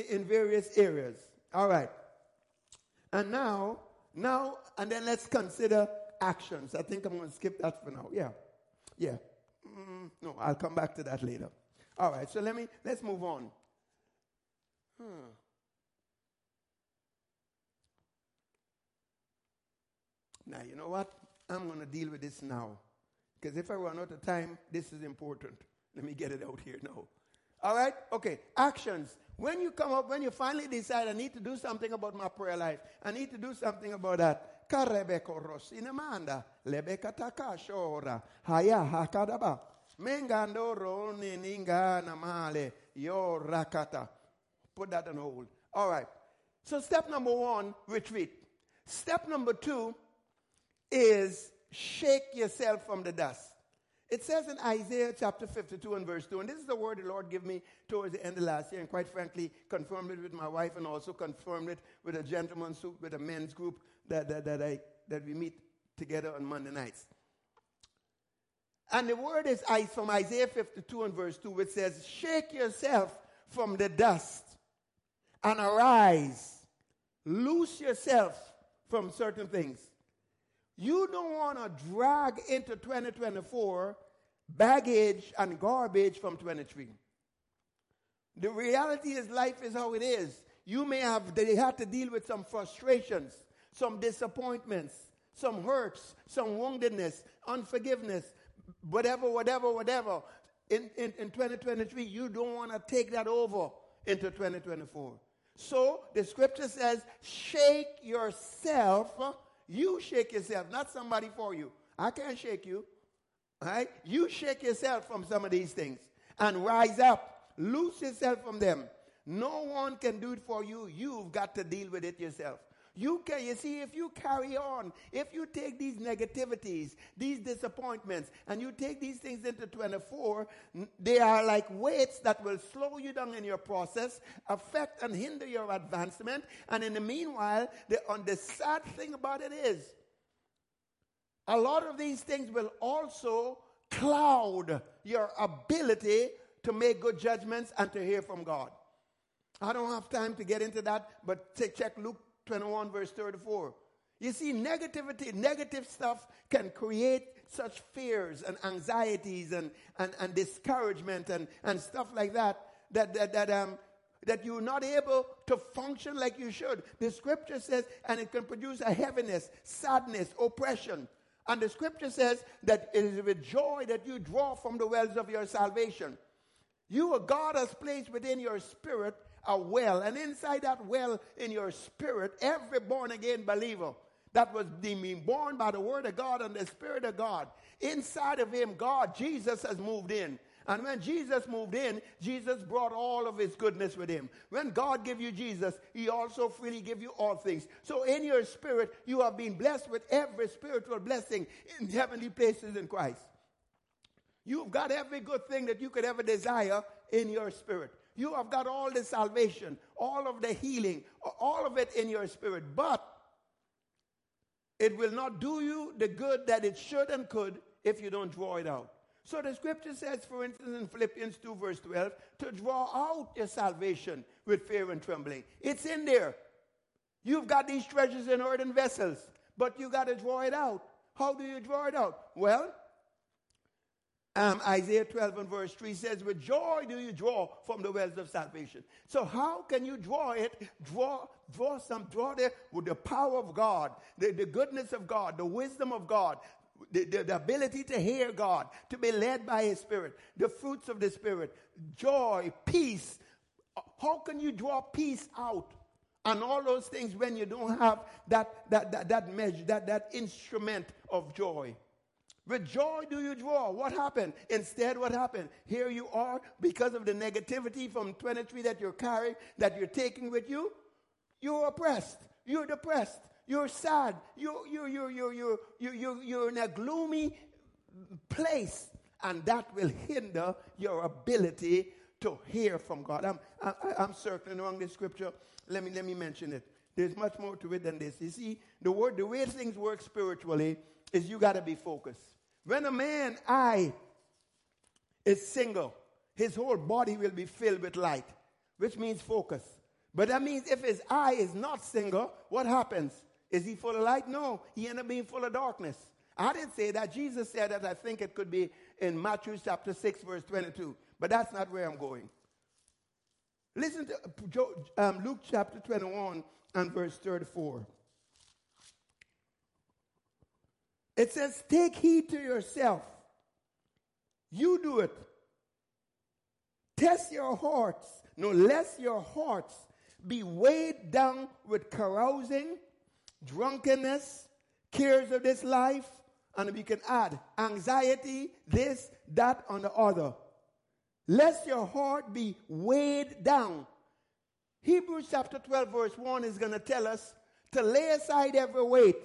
in various areas. All right. And now, now, and then let's consider actions. I think I'm going to skip that for now. Yeah. Yeah. Mm, no, I'll come back to that later. All right. So let me, let's move on. Hmm. Now, you know what? I'm going to deal with this now, because if I run out of time, this is important. Let me get it out here now. All right? Okay. Actions. When you come up, when you finally decide, I need to do something about my prayer life, I need to do something about that. Put that on hold. All right. So step number one, retreat. Step number two is shake yourself from the dust. It says in Isaiah chapter fifty-two and verse two, and this is the word the Lord gave me towards the end of last year, and quite frankly, confirmed it with my wife, and also confirmed it with a gentleman's group, with a men's group that, that, that, I, that we meet together on Monday nights. And the word is from Isaiah fifty-two and verse two, which says, shake yourself from the dust and arise. Loose yourself from certain things. You don't want to drag into twenty twenty-four baggage and garbage from twenty-three. The reality is life is how it is. You may have, they have to deal with some frustrations, some disappointments, some hurts, some woundedness, unforgiveness, whatever, whatever, whatever. In, in, in twenty twenty-three, you don't want to take that over into twenty twenty-four. So the scripture says, shake yourself. You shake yourself, not somebody for you. I can't shake you. Right? You shake yourself from some of these things and rise up. Loose yourself from them. No one can do it for you. You've got to deal with it yourself. You can, you see, if you carry on, if you take these negativities, these disappointments, and you take these things into twenty-four, they are like weights that will slow you down in your process, affect and hinder your advancement. And in the meanwhile, the, and the sad thing about it is, a lot of these things will also cloud your ability to make good judgments and to hear from God. I don't have time to get into that, but check Luke twenty-one verse thirty-four. You see, negativity, negative stuff can create such fears and anxieties and, and, and discouragement and, and stuff like that, that, that, that, um, that you're not able to function like you should. The scripture says, and it can produce a heaviness, sadness, oppression. And the scripture says that it is with joy that you draw from the wells of your salvation. You, God has placed within your spirit a well, and inside that well in your spirit, every born-again believer that was being born by the word of God and the spirit of God, inside of him, God, Jesus has moved in. And when Jesus moved in, Jesus brought all of his goodness with him. When God gave you Jesus, he also freely gave you all things. So in your spirit, you have been blessed with every spiritual blessing in heavenly places in Christ. You've got every good thing that you could ever desire in your spirit. You have got all the salvation, all of the healing, all of it in your spirit. But it will not do you the good that it should and could if you don't draw it out. So the scripture says, for instance, in Philippians two verse twelve, to draw out your salvation with fear and trembling. It's in there. You've got these treasures in earthen vessels, but you got to draw it out. How do you draw it out? Well, Um, Isaiah twelve and verse three says, with joy do you draw from the wells of salvation. So how can you draw it? Draw draw some, draw there with the power of God, the, the goodness of God, the wisdom of God, the, the, the ability to hear God, to be led by his spirit, the fruits of the spirit, joy, peace. How can you draw peace out? And all those things when you don't have that that that, that measure, that, that instrument of joy. With joy do you draw. What happened? Instead, what happened? Here you are, because of the negativity from twenty-three that you're carrying, that you're taking with you, you're oppressed, you're depressed, you're sad, you're, you're, you're, you're, you're, you're, you're in a gloomy place, and that will hinder your ability to hear from God. I'm, I, I'm circling around this scripture. Let me, let me mention it. There's much more to it than this. You see, the, word, the way things work spiritually is you got to be focused. When a man's eye is single, his whole body will be filled with light, which means focus. But that means if his eye is not single, what happens? Is he full of light? No, he ends up being full of darkness. I didn't say that. Jesus said that. I think it could be in Matthew chapter six, verse twenty-two. But that's not where I'm going. Listen to um, Luke chapter twenty-one and verse thirty-four. It says, take heed to yourself. You do it. Test your hearts. No, lest your hearts be weighed down with carousing, drunkenness, cares of this life, and we can add anxiety, this, that, and the other. Lest your heart be weighed down. Hebrews chapter twelve verse one is going to tell us to lay aside every weight.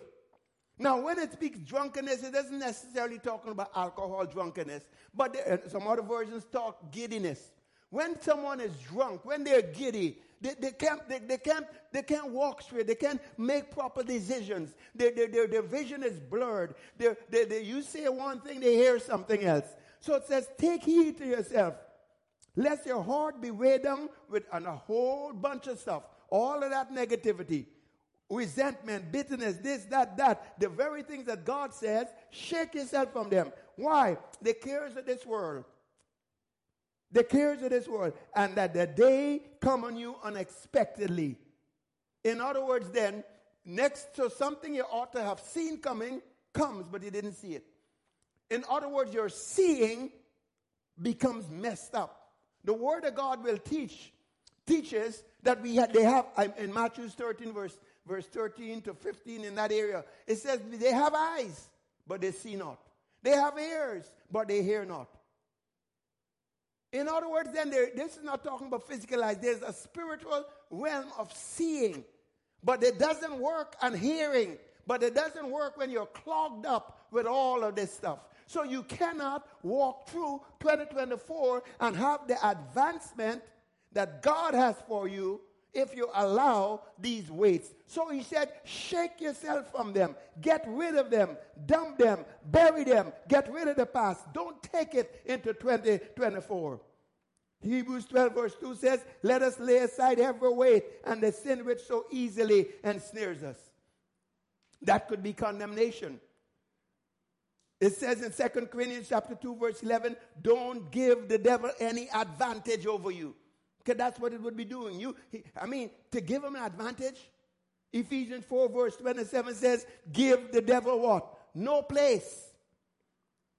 Now, when it speaks drunkenness, it doesn't necessarily talking about alcohol drunkenness, but there, some other versions talk giddiness. When someone is drunk, when they're giddy, they, they can't they, they can't they can't walk straight. They can't make proper decisions. Their their their, their vision is blurred. They, they, they, you say one thing, they hear something else. So it says, take heed to yourself, lest your heart be weighed down with and a whole bunch of stuff, all of that negativity. Resentment, bitterness, this, that, that. The very things that God says, shake yourself from them. Why? The cares of this world. The cares of this world. And that the day come on you unexpectedly. In other words then, next to something you ought to have seen coming, comes, but you didn't see it. In other words, your seeing becomes messed up. The Word of God will teach, teaches that we have, they have, in Matthew thirteen, verse, verse thirteen to fifteen, in that area, it says, they have eyes, but they see not. They have ears, but they hear not. In other words, then, this is not talking about physical eyes. There's a spiritual realm of seeing, but it doesn't work on hearing. But it doesn't work when you're clogged up with all of this stuff. So you cannot walk through twenty twenty-four and have the advancement that God has for you if you allow these weights. So he said, shake yourself from them. Get rid of them. Dump them. Bury them. Get rid of the past. Don't take it into twenty twenty-four. Hebrews twelve verse two says, let us lay aside every weight and the sin which so easily ensnares us. That could be condemnation. It says in Second Corinthians chapter two, verse eleven, don't give the devil any advantage over you. Because that's what it would be doing. You, he, I mean, to give him an advantage, Ephesians four, verse twenty-seven says, give the devil what? No place.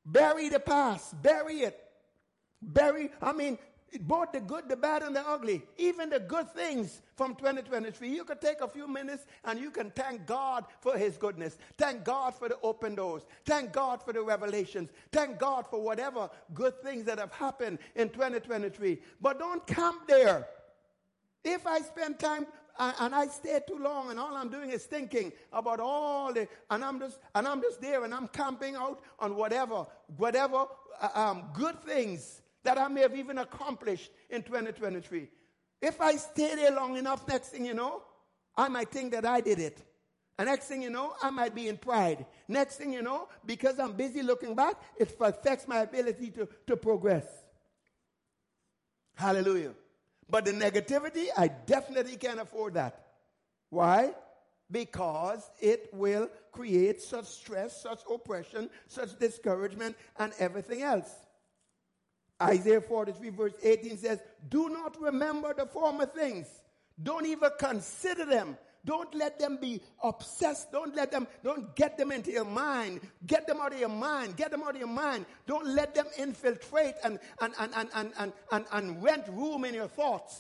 Bury the past. Bury it. Bury, I mean, both the good, the bad, and the ugly. Even the good things from twenty twenty-three. You could take a few minutes and you can thank God for his goodness. Thank God for the open doors. Thank God for the revelations. Thank God for whatever good things that have happened in twenty twenty-three. But don't camp there. If I spend time and I stay too long and all I'm doing is thinking about all the, and I'm just, and I'm just there and I'm camping out on whatever, whatever um, good things that I may have even accomplished in twenty twenty-three. If I stay there long enough, next thing you know, I might think that I did it. And next thing you know, I might be in pride. Next thing you know, because I'm busy looking back, it affects my ability to, to progress. Hallelujah. But the negativity, I definitely can't afford that. Why? Because it will create such stress, such oppression, such discouragement, and everything else. Isaiah forty-three verse eighteen says, do not remember the former things. Don't even consider them. Don't let them be obsessed. Don't let them, don't get them into your mind. Get them out of your mind. Get them out of your mind. Don't let them infiltrate and, and, and, and, and, and, and, and rent room in your thoughts.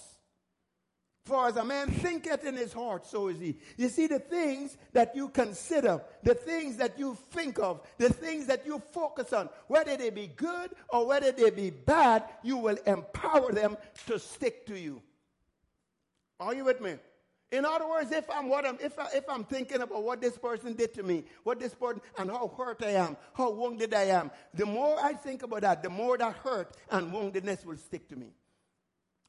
For as a man thinketh in his heart, so is he. You see, the things that you consider, the things that you think of, the things that you focus on, whether they be good or whether they be bad, you will empower them to stick to you. Are you with me? In other words, if I'm what I'm, if I, if I'm thinking about what this person did to me, what this person, and how hurt I am, how wounded I am, the more I think about that, the more that hurt and woundedness will stick to me.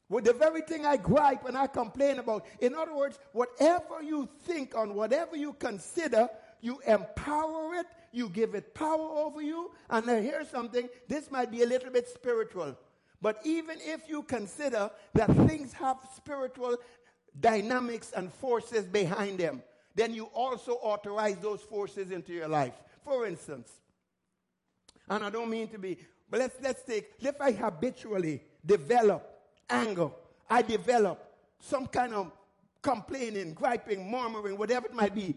With the very thing I gripe and I complain about. In other words, whatever you think on, whatever you consider, you empower it, you give it power over you. And now here's something, this might be a little bit spiritual. But even if you consider that things have spiritual dynamics and forces behind them, then you also authorize those forces into your life. For instance, and I don't mean to be, but let's, let's take, if I habitually develop anger, I develop some kind of complaining, griping, murmuring, whatever it might be.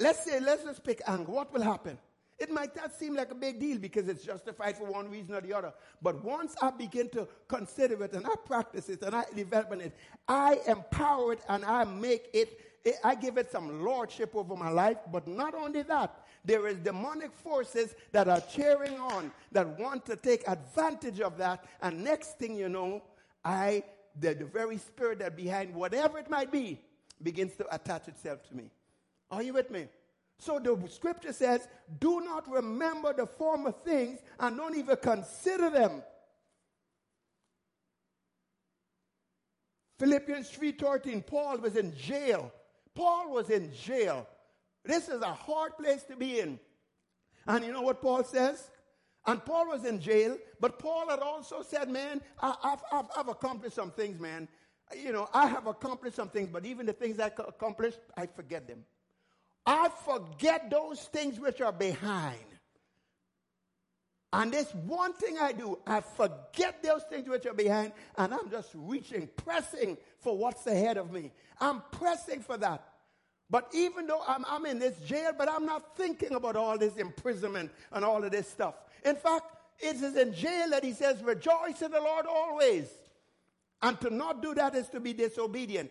Let's say, let's just pick anger. What will happen? It might not seem like a big deal because it's justified for one reason or the other. But once I begin to consider it and I practice it and I develop it, I empower it and I make it, I give it some lordship over my life. But not only that, there is demonic forces that are cheering on, that want to take advantage of that. And next thing you know, I, the, the very spirit that behind whatever it might be, begins to attach itself to me. Are you with me? So the scripture says, do not remember the former things and don't even consider them. Philippians three thirteen, Paul was in jail. Paul was in jail. This is a hard place to be in. And you know what Paul says? And Paul was in jail, but Paul had also said, man, I, I've, I've, I've accomplished some things, man. You know, I have accomplished some things, but even the things I accomplished, I forget them. I forget those things which are behind. And this one thing I do, I forget those things which are behind, and I'm just reaching, pressing for what's ahead of me. I'm pressing for that. But even though I'm, I'm in this jail, but I'm not thinking about all this imprisonment and all of this stuff. In fact, it is in jail that he says, rejoice in the Lord always. And to not do that is to be disobedient.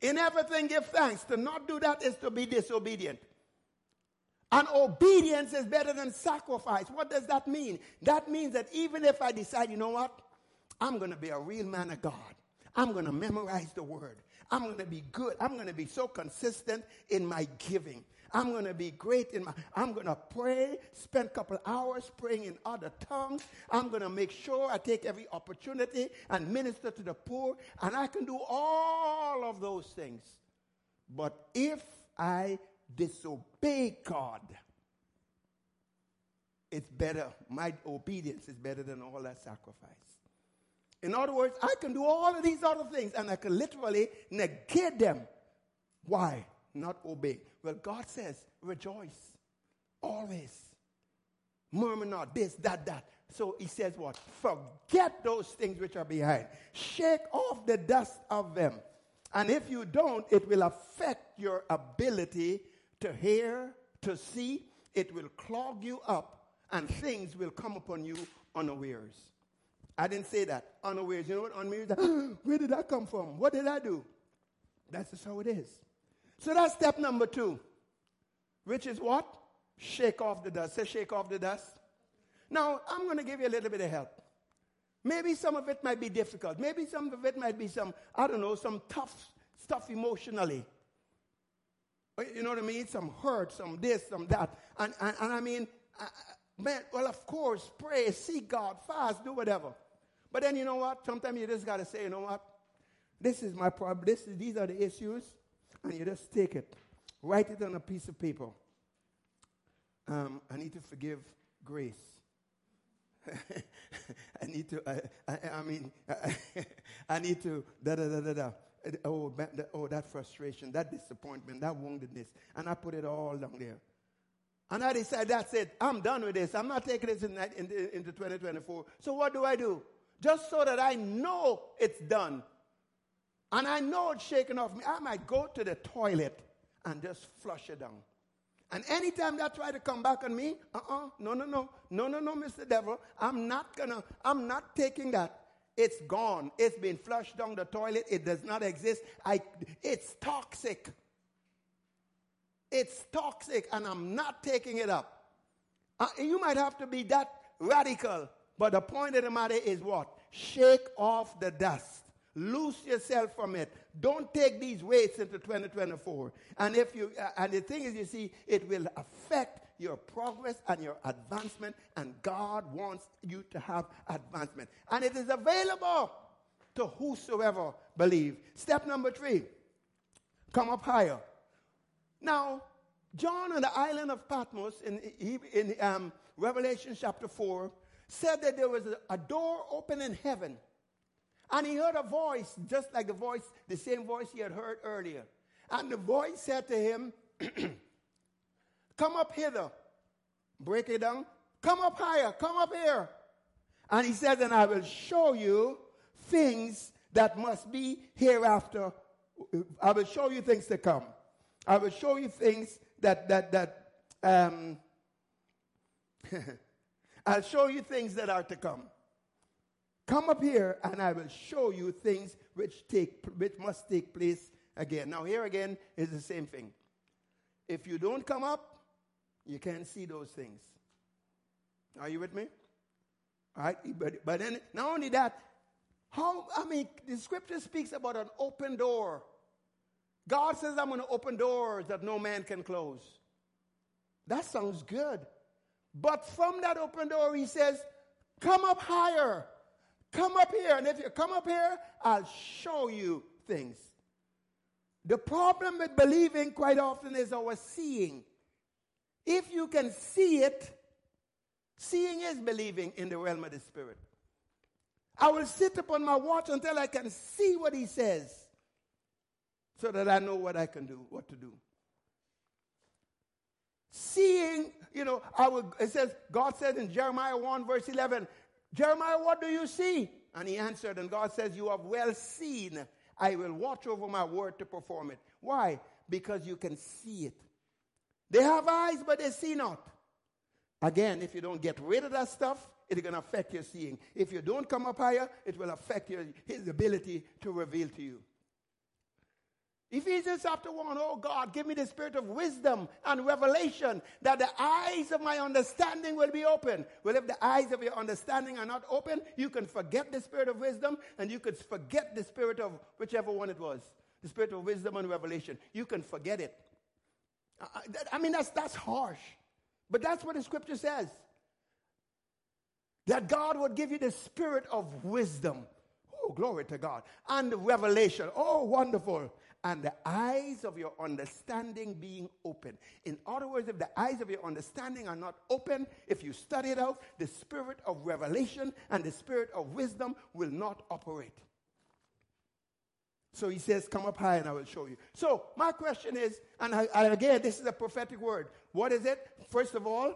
In everything give thanks. To not do that is to be disobedient. And obedience is better than sacrifice. What does that mean? That means that even if I decide, you know what? I'm going to be a real man of God. I'm going to memorize the word. I'm going to be good. I'm going to be so consistent in my giving. I'm going to be great in my, I'm going to pray, spend a couple hours praying in other tongues. I'm going to make sure I take every opportunity and minister to the poor. And I can do all of those things. But if I disobey God, it's better. My obedience is better than all that sacrifice. In other words, I can do all of these other things and I can literally negate them. Why? Not obey. Well, God says, rejoice. Always. Murmur not this, that, that. So he says what? Forget those things which are behind. Shake off the dust of them. And if you don't, it will affect your ability to hear, to see. It will clog you up and things will come upon you unawares. I didn't say that. Unawares. You know what unawares is? Where did that come from? What did I do? That's just how it is. So that's step number two, which is what? Shake off the dust. Say, shake off the dust. Now, I'm going to give you a little bit of help. Maybe some of it might be difficult. Maybe some of it might be some, I don't know, some tough stuff emotionally. You know what I mean? Some hurt, some this, some that. And, and, and I mean, I, man, well, of course, pray, seek God, fast, do whatever. But then you know what? Sometimes you just got to say, you know what? This is my problem. This is, these are the issues. And you just take it, write it on a piece of paper. Um, I need to forgive Grace. I need to, I, I, I mean, I, I need to, da da da da da. Oh, that, oh, that frustration, that disappointment, that woundedness. And I put it all down there. And I decided, that's it. I'm done with this. I'm not taking this in, in, into twenty twenty-four. So what do I do? Just so that I know it's done. And I know it's shaking off me. I might go to the toilet and just flush it down. And anytime that try to come back on me, uh-uh, no, no, no, no, no, no, Mister Devil, I'm not gonna, I'm not taking that. It's gone. It's been flushed down the toilet. It does not exist. I, it's toxic. It's toxic, and I'm not taking it up. Uh, you might have to be that radical, but the point of the matter is what? Shake off the dust. Loose yourself from it. Don't take these weights into twenty twenty-four. And if you, uh, and the thing is, you see, it will affect your progress and your advancement. And God wants you to have advancement. And it is available to whosoever believes. Step number three, come up higher. Now, John on the island of Patmos in, in um, Revelation chapter four said that there was a, a door open in heaven. And he heard a voice, just like the voice, the same voice he had heard earlier. And the voice said to him, come up hither. Break it down. Come up higher. Come up here. And he said, and I will show you things that must be hereafter. I will show you things to come. I will show you things that, that, that, um, I'll show you things that are to come. Come up here, and I will show you things which take, which must take place again. Now, here again is the same thing. If you don't come up, you can't see those things. Are you with me? All right. But, but then, not only that, how, I mean, the scripture speaks about an open door. God says, I'm going to open doors that no man can close. That sounds good. But from that open door, he says, come up higher. Come up here, and if you come up here, I'll show you things. The problem with believing quite often is our seeing. If you can see it, seeing is believing in the realm of the spirit. I will sit upon my watch until I can see what he says so that I know what I can do, what to do. Seeing, you know, I will, it says, God said in Jeremiah one verse eleven, Jeremiah, what do you see? And he answered, and God says, you have well seen. I will watch over my word to perform it. Why? Because you can see it. They have eyes, but they see not. Again, if you don't get rid of that stuff, it's going to affect your seeing. If you don't come up higher, it will affect your, his ability to reveal to you. Ephesians chapter one, oh God, give me the spirit of wisdom and revelation that the eyes of my understanding will be open. Well, if the eyes of your understanding are not open, you can forget the spirit of wisdom and you could forget the spirit of whichever one it was. The spirit of wisdom and revelation. You can forget it. I, I mean, that's, that's harsh. But that's what the scripture says. That God would give you the spirit of wisdom. Oh, glory to God. And revelation. Oh, wonderful. And the eyes of your understanding being open. In other words, if the eyes of your understanding are not open, if you study it out, the spirit of revelation and the spirit of wisdom will not operate. So he says, come up high and I will show you. So my question is, and I, I, again, this is a prophetic word. What is it? First of all,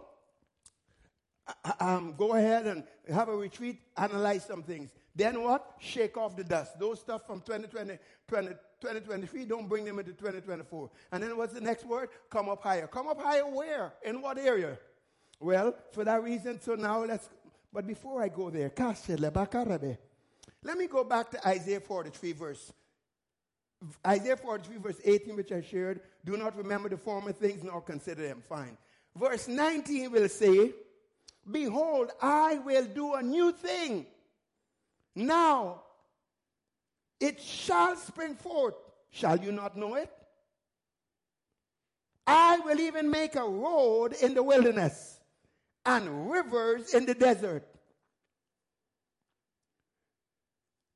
I, I, um, go ahead and have a retreat, analyze some things. Then what? Shake off the dust. Those stuff from twenty twenty, twenty twenty-three, don't bring them into twenty twenty-four. And then what's the next word? Come up higher. Come up higher where? In what area? Well, for that reason, so now let's, but before I go there, let me go back to Isaiah forty-three verse. Isaiah forty-three, verse eighteen, which I shared, do not remember the former things nor consider them. Fine. Verse nineteen will say, behold, I will do a new thing. Now, it shall spring forth. Shall you not know it? I will even make a road in the wilderness and rivers in the desert.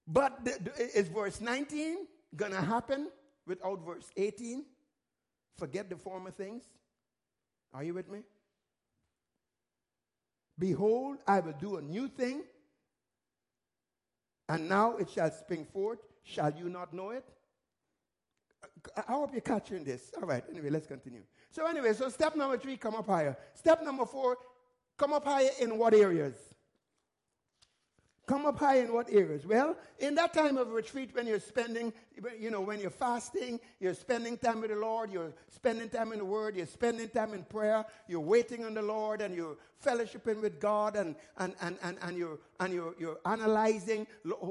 But the, is verse nineteen going to happen without verse eighteen? Forget the former things. Are you with me? Behold, I will do a new thing, and now it shall spring forth. Shall you not know it? I hope you're catching this. All right, anyway, let's continue. So anyway, so step number three, come up higher. Step number four, come up higher in what areas? Come up high in what areas? Well, in that time of retreat when you're spending, you know, when you're fasting, you're spending time with the Lord, you're spending time in the Word, you're spending time in prayer, you're waiting on the Lord, and you're fellowshipping with God, and and and and, and you're and you're you're analyzing,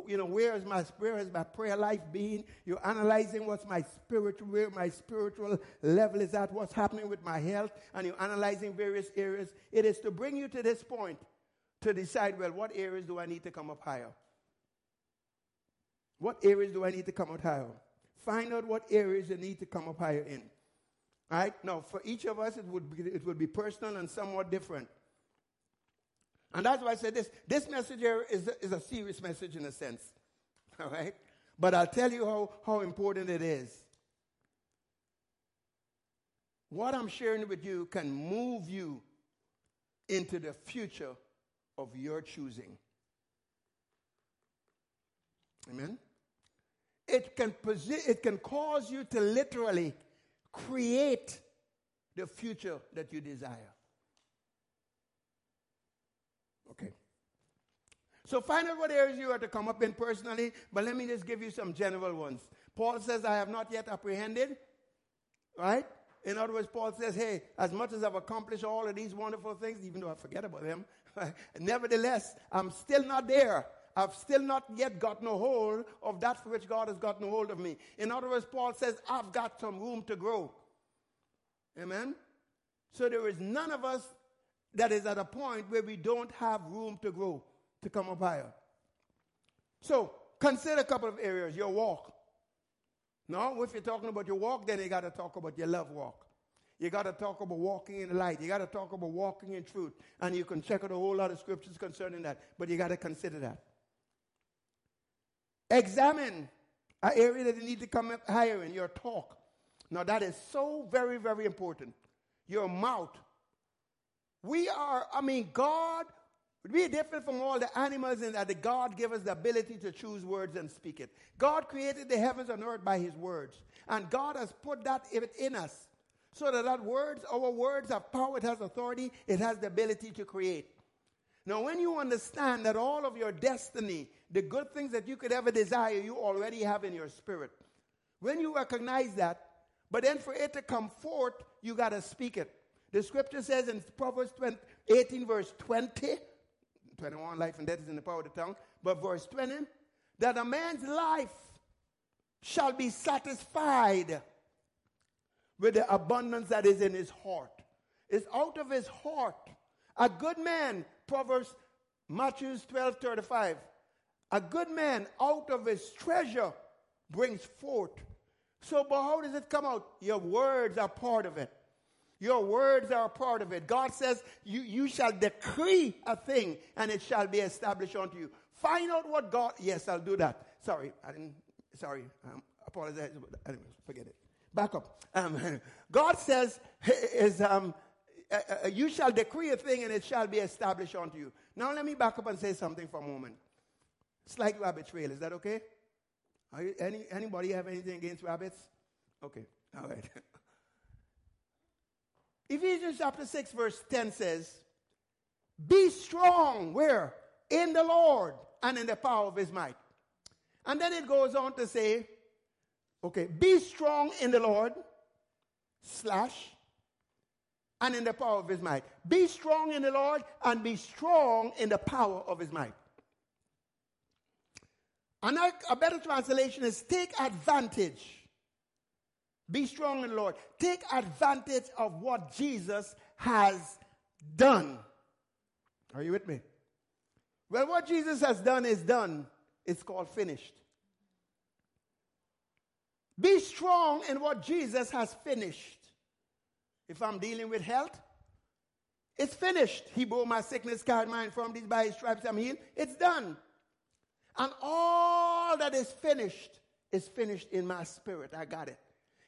you know, where is my where is my prayer life being? You're analyzing what's my spiritual where my spiritual level is at, what's happening with my health, and you're analyzing various areas. It is to bring you to this point. To decide, well, what areas do I need to come up higher? What areas do I need to come up higher? Find out what areas you need to come up higher in. All right? Now, for each of us, it would be, it would be personal and somewhat different. And that's why I said this. This message here is a, is a serious message in a sense. All right? But I'll tell you how, how important it is. What I'm sharing with you can move you into the future of your choosing. Amen? It can, posi- it can cause you to literally create the future that you desire. Okay. So find out what areas you are to come up in personally, but let me just give you some general ones. Paul says, I have not yet apprehended. Right? In other words, Paul says, hey, as much as I've accomplished all of these wonderful things, even though I forget about them, nevertheless, I'm still not there. I've still not yet gotten a hold of that for which God has gotten a hold of me. In other words, Paul says, I've got some room to grow. Amen? So there is none of us that is at a point where we don't have room to grow, to come up higher. So consider a couple of areas. Your walk. No, if you're talking about your walk, then you got to talk about your love walk. You got to talk about walking in the light. You got to talk about walking in truth. And you can check out a whole lot of scriptures concerning that. But you got to consider that. Examine an area that you need to come up higher in, your talk. Now that is so very, very important. Your mouth. We are, I mean, God, we are different from all the animals in that God gave us the ability to choose words and speak it. God created the heavens and earth by his words. And God has put that in us. So that our words, our words have power, it has authority, it has the ability to create. Now when you understand that all of your destiny, the good things that you could ever desire, you already have in your spirit. When you recognize that, but then for it to come forth, you got to speak it. The scripture says in Proverbs eighteen, verse twenty, twenty-one, life and death is in the power of the tongue, but verse twenty, that a man's life shall be satisfied with the abundance that is in his heart. It's out of his heart. A good man, Proverbs, Matthew twelve, thirty-five, a good man out of his treasure brings forth. So, but how does it come out? Your words are part of it. Your words are a part of it. God says, you, you shall decree a thing, and it shall be established unto you. Find out what God... Yes, I'll do that. Sorry, I didn't... Sorry, I um, apologize. Anyway, forget it. Back up. Um, God says, is, um, uh, you shall decree a thing, and it shall be established unto you. Now, let me back up and say something for a moment. It's like rabbit trail. Is that okay? Are you, any, anybody have anything against rabbits? Okay, all right. Ephesians chapter six, verse ten says, be strong, where? In the Lord and in the power of his might. And then it goes on to say, okay, be strong in the Lord, slash, and in the power of his might. Be strong in the Lord and be strong in the power of his might. Another, a better translation is take advantage. Be strong in the Lord. Take advantage of what Jesus has done. Are you with me? Well, what Jesus has done is done. It's called finished. Be strong in what Jesus has finished. If I'm dealing with health, it's finished. He bore my sickness, carried my infirmities, by his stripes I'm healed. It's done. And all that is finished is finished in my spirit. I got it.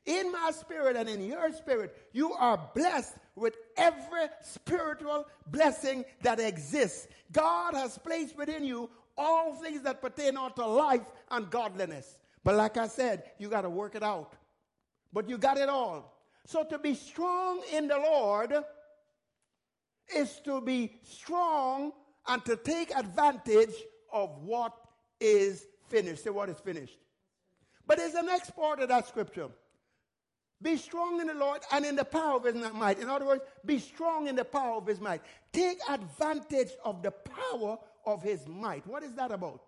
In my spirit and in your spirit, you are blessed with every spiritual blessing that exists. God has placed within you all things that pertain unto life and godliness. But like I said, you got to work it out. But you got it all. So to be strong in the Lord is to be strong and to take advantage of what is finished. Say what is finished. But there's the next part of that scripture. Be strong in the Lord and in the power of his might. In other words, be strong in the power of his might. Take advantage of the power of his might. What is that about?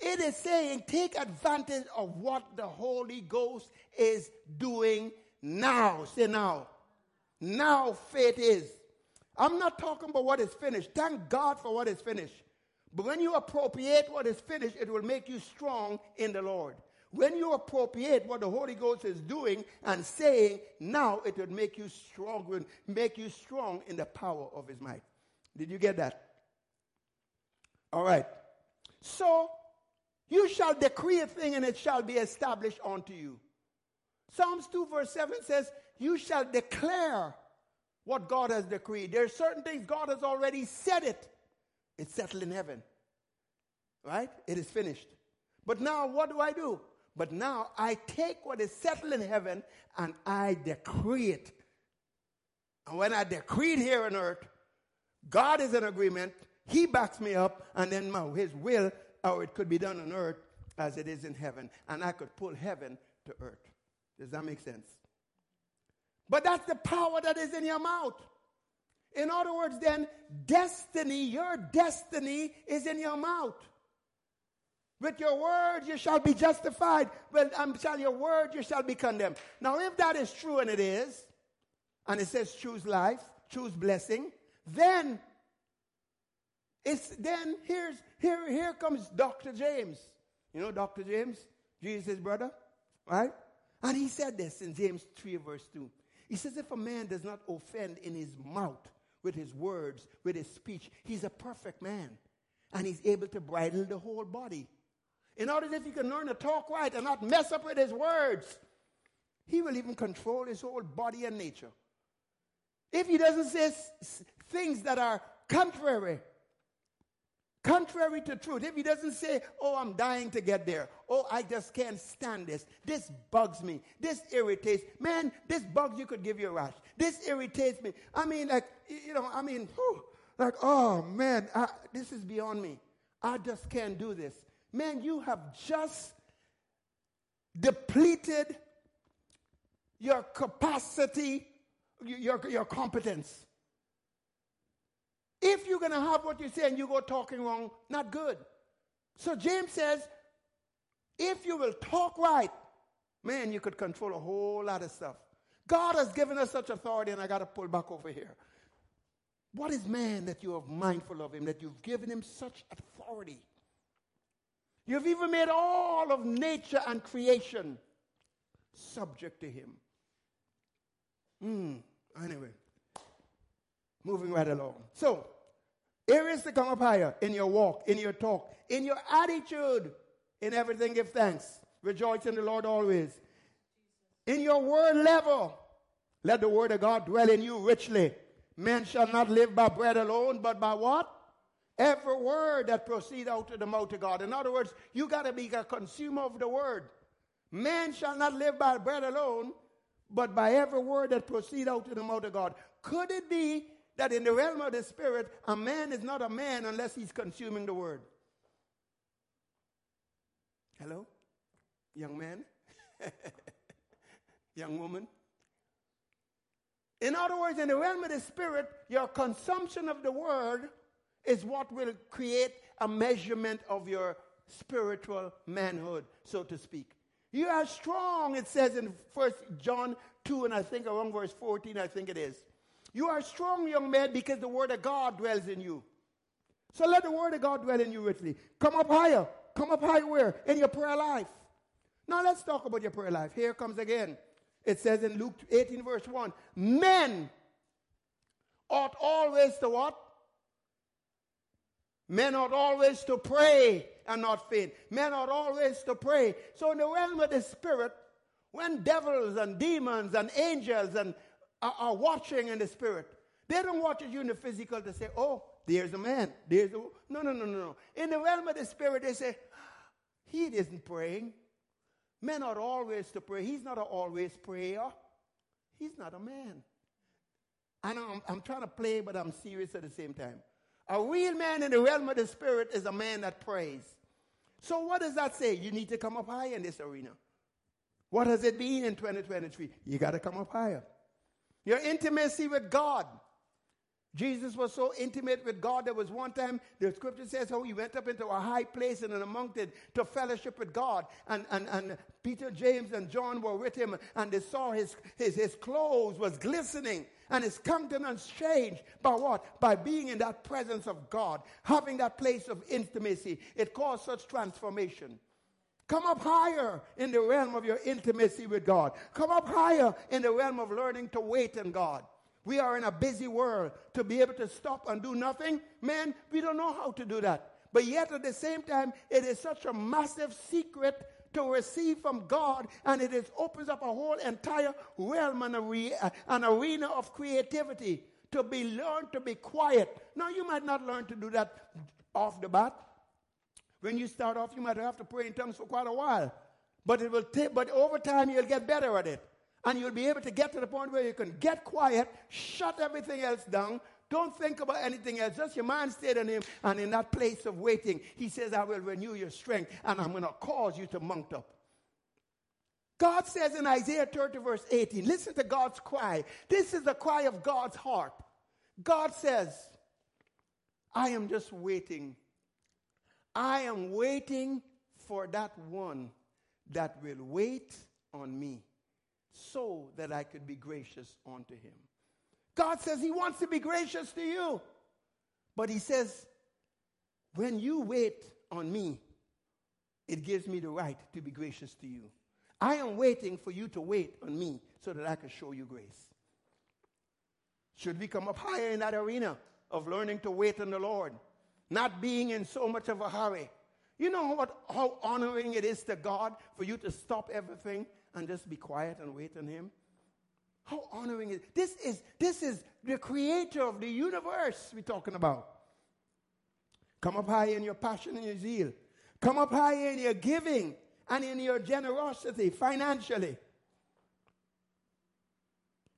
It is saying take advantage of what the Holy Ghost is doing now. Say now. Now faith is. I'm not talking about what is finished. Thank God for what is finished. But when you appropriate what is finished, it will make you strong in the Lord. When you appropriate what the Holy Ghost is doing and saying, now it would make you strong, make you strong in the power of his might. Did you get that? All right. So, you shall decree a thing and it shall be established unto you. Psalms two verse seven says, you shall declare what God has decreed. There are certain things God has already said it. It's settled in heaven. Right? It is finished. But now what do I do? But now I take what is settled in heaven and I decree it. And when I decree it here on earth, God is in agreement. He backs me up and then my, his will, or it could be done on earth as it is in heaven. And I could pull heaven to earth. Does that make sense? But that's the power that is in your mouth. In other words then, destiny, your destiny is in your mouth. With your words, you shall be justified. With um, shall your word, you shall be condemned. Now, if that is true, and it is, and it says choose life, choose blessing, then it's then here's here here comes Doctor James. You know Doctor James, Jesus' brother, right? And he said this in James three, verse two. He says, if a man does not offend in his mouth, with his words, with his speech, he's a perfect man, and he's able to bridle the whole body. In order if he can learn to talk right and not mess up with his words, he will even control his whole body and nature. If he doesn't say s- things that are contrary, contrary to truth, if he doesn't say, oh, I'm dying to get there, oh, I just can't stand this, this bugs me, this irritates, man, this bugs you could give you a rash, this irritates me. I mean, like, you know, I mean, whew, like, oh, man, I, this is beyond me. I just can't do this. Man, you have just depleted your capacity your, your competence. If you're going to have what you say and you go talking wrong, not good. So James says, if you will talk right, man, you could control a whole lot of stuff. God has given us such authority, and I got to pull back over here. What is man that you are mindful of him, that you've given him such authority? You've even made all of nature and creation subject to him. Mm, anyway, moving right along. So, areas to come up higher in your walk, in your talk, in your attitude, in everything give thanks. Rejoice in the Lord always. In your word level, let the word of God dwell in you richly. Men shall not live by bread alone, but by what? Every word that proceeds out of the mouth of God. In other words, you got to be a consumer of the word. Man shall not live by bread alone, but by every word that proceeds out of the mouth of God. Could it be that in the realm of the spirit, a man is not a man unless he's consuming the word? Hello? Young man? Young woman? In other words, in the realm of the spirit, your consumption of the word is what will create a measurement of your spiritual manhood, so to speak. You are strong, it says in First John two, and I think around verse fourteen, I think it is. You are strong, young man, because the word of God dwells in you. So let the word of God dwell in you richly. Come up higher. Come up higher where? In your prayer life. Now let's talk about your prayer life. Here it comes again. It says in Luke eighteen, verse one, men ought always to what? Men ought always to pray and not faint. Men ought always to pray. So in the realm of the spirit, when devils and demons and angels and are, are watching in the spirit, they don't watch at you in the physical to say, oh, there's a man. There's a... No, no, no, no, no. In the realm of the spirit, they say, he isn't praying. Men ought always to pray. He's not an always prayer. He's not a man. I know I'm, I'm trying to play, but I'm serious at the same time. A real man in the realm of the spirit is a man that prays. So what does that say? You need to come up higher in this arena. What has it been in twenty twenty-three? You got to come up higher. Your intimacy with God. Jesus was so intimate with God. There was one time, the scripture says, how he went up into a high place and in a mountain to fellowship with God. And, and, and Peter, James, and John were with him, and they saw his, his, his clothes was glistening, and his countenance changed by what? By being in that presence of God, having that place of intimacy. It caused such transformation. Come up higher in the realm of your intimacy with God. Come up higher in the realm of learning to wait in God. We are in a busy world. To be able to stop and do nothing, man, we don't know how to do that. But yet at the same time, it is such a massive secret to receive from God, and it is, opens up a whole entire realm and re, uh, an arena of creativity to be learned to be quiet. Now, you might not learn to do that off the bat. When you start off, you might have to pray in tongues for quite a while. But it will take. But over time, you'll get better at it. And you'll be able to get to the point where you can get quiet, shut everything else down, don't think about anything else, just your mind stayed on him, and in that place of waiting, he says, I will renew your strength, and I'm going to cause you to mount up. God says in Isaiah thirty, verse eighteen, listen to God's cry. This is the cry of God's heart. God says, I am just waiting. I am waiting for that one that will wait on me, so that I could be gracious unto him. God says he wants to be gracious to you. But he says, when you wait on me, it gives me the right to be gracious to you. I am waiting for you to wait on me so that I can show you grace. Should we come up higher in that arena of learning to wait on the Lord, not being in so much of a hurry? You know what, how honoring it is to God for you to stop everything and just be quiet and wait on him? How honoring it is. This is, this is the creator of the universe we're talking about. Come up high in your passion and your zeal. Come up high in your giving and in your generosity financially.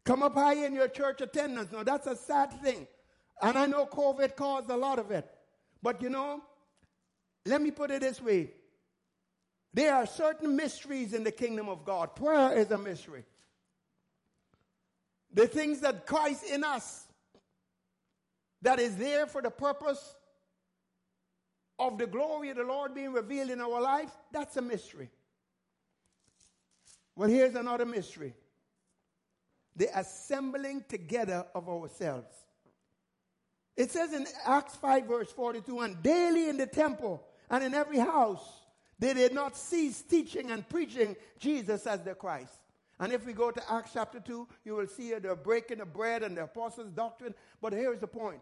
Come up high in your church attendance. Now, that's a sad thing. And I know COVID caused a lot of it. But, you know, let me put it this way. There are certain mysteries in the kingdom of God. Prayer is a mystery. The things that Christ in us, that is there for the purpose of the glory of the Lord being revealed in our life, that's a mystery. Well, here's another mystery. The assembling together of ourselves. It says in Acts five verse forty-two, and daily in the temple and in every house, they did not cease teaching and preaching Jesus as the Christ. And if we go to Acts chapter two, you will see the breaking of bread and the apostles' doctrine. But here's the point.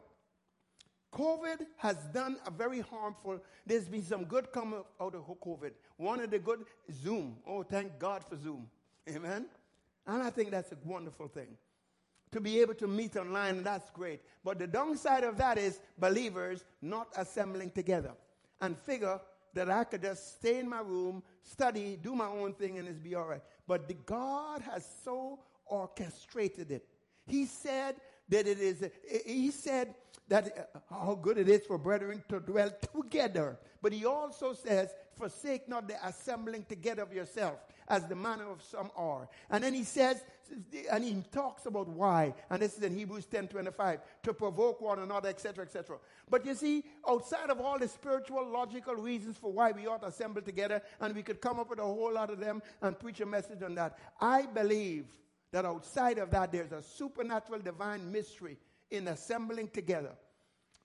COVID has done a very harmful. There's been some good come out of COVID. One of the good, Zoom. Oh, thank God for Zoom. Amen? And I think that's a wonderful thing. To be able to meet online, that's great. But the downside of that is believers not assembling together. And figure that I could just stay in my room, study, do my own thing, and it'd be all right. But the God has so orchestrated it. He said that it is, he said that uh, how good it is for brethren to dwell together. But he also says, forsake not the assembling together of yourself, as the manner of some are. And then he says, and he talks about why. And this is in Hebrews ten twenty-five, to provoke one another, et cetera, et cetera. But you see, outside of all the spiritual, logical reasons for why we ought to assemble together, and we could come up with a whole lot of them and preach a message on that, I believe that outside of that, there's a supernatural, divine mystery in assembling together.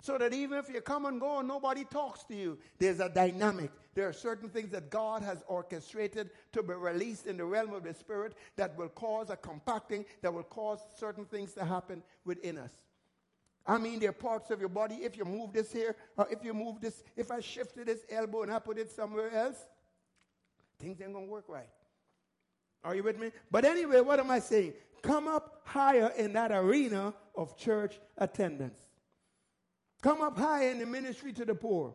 So that even if you come and go and nobody talks to you, there's a dynamic. There are certain things that God has orchestrated to be released in the realm of the Spirit that will cause a compacting, that will cause certain things to happen within us. I mean, there are parts of your body, if you move this here, or if you move this, if I shifted this elbow and I put it somewhere else, things ain't going to work right. Are you with me? But anyway, what am I saying? Come up higher in that arena of church attendance. Come up high in the ministry to the poor.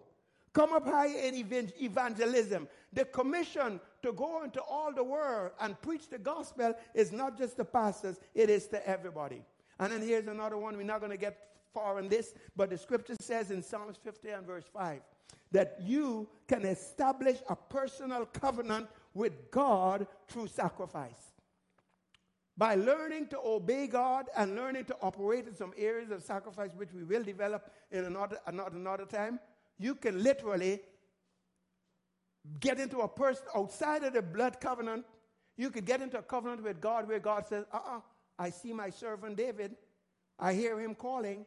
Come up high in evangelism. The commission to go into all the world and preach the gospel is not just to pastors, it is to everybody. And then here's another one. We're not going to get far in this, but the scripture says in Psalms fifty and verse five that you can establish a personal covenant with God through sacrifice. By learning to obey God and learning to operate in some areas of sacrifice, which we will develop in another, another, another time, you can literally get into a person outside of the blood covenant. You could get into a covenant with God where God says, uh-uh, I see my servant David. I hear him calling.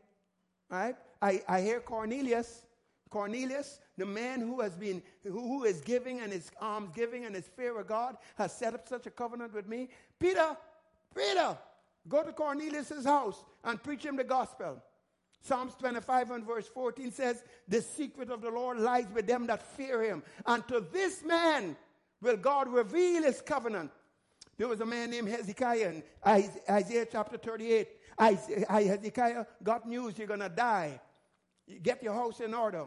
Right? I, I hear Cornelius. Cornelius, the man who has been, who, who is giving and is alms giving and is fear of God, has set up such a covenant with me. Peter, Peter, go to Cornelius' house and preach him the gospel. Psalms twenty-five and verse fourteen says, the secret of the Lord lies with them that fear him. And to this man will God reveal his covenant. There was a man named Hezekiah in Isaiah chapter thirty-eight. Hezekiah got news, you're going to die. Get your house in order.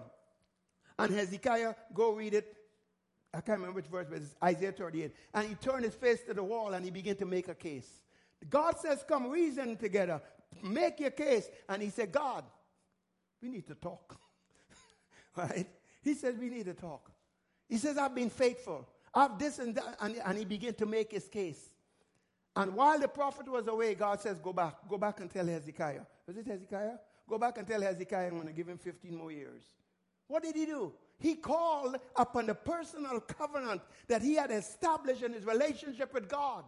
And Hezekiah, go read it. I can't remember which verse, but it's Isaiah thirty-eight. And he turned his face to the wall and he began to make a case. God says, come reason together. Make your case. And he said, God, we need to talk. Right? He says, we need to talk. He says, I've been faithful. I've this and that. And, and he began to make his case. And while the prophet was away, God says, go back. Go back and tell Hezekiah. Was it Hezekiah? Go back and tell Hezekiah I'm going to give him fifteen more years. What did he do? He called upon the personal covenant that he had established in his relationship with God.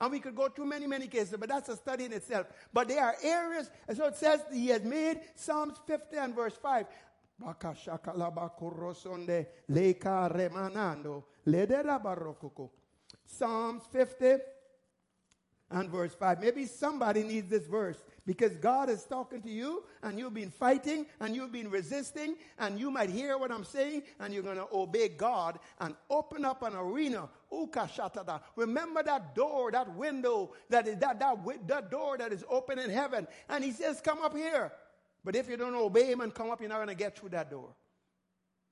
And we could go through many, many cases, but that's a study in itself. But there are areas, and so it says he has made Psalms fifty and verse five. Psalms fifty and verse five. Maybe somebody needs this verse because God is talking to you and you've been fighting and you've been resisting and you might hear what I'm saying and you're going to obey God and open up an arena. Remember that door, that window, that is that, that, that door that is open in heaven. And he says, come up here. But if you don't obey him and come up, you're not going to get through that door.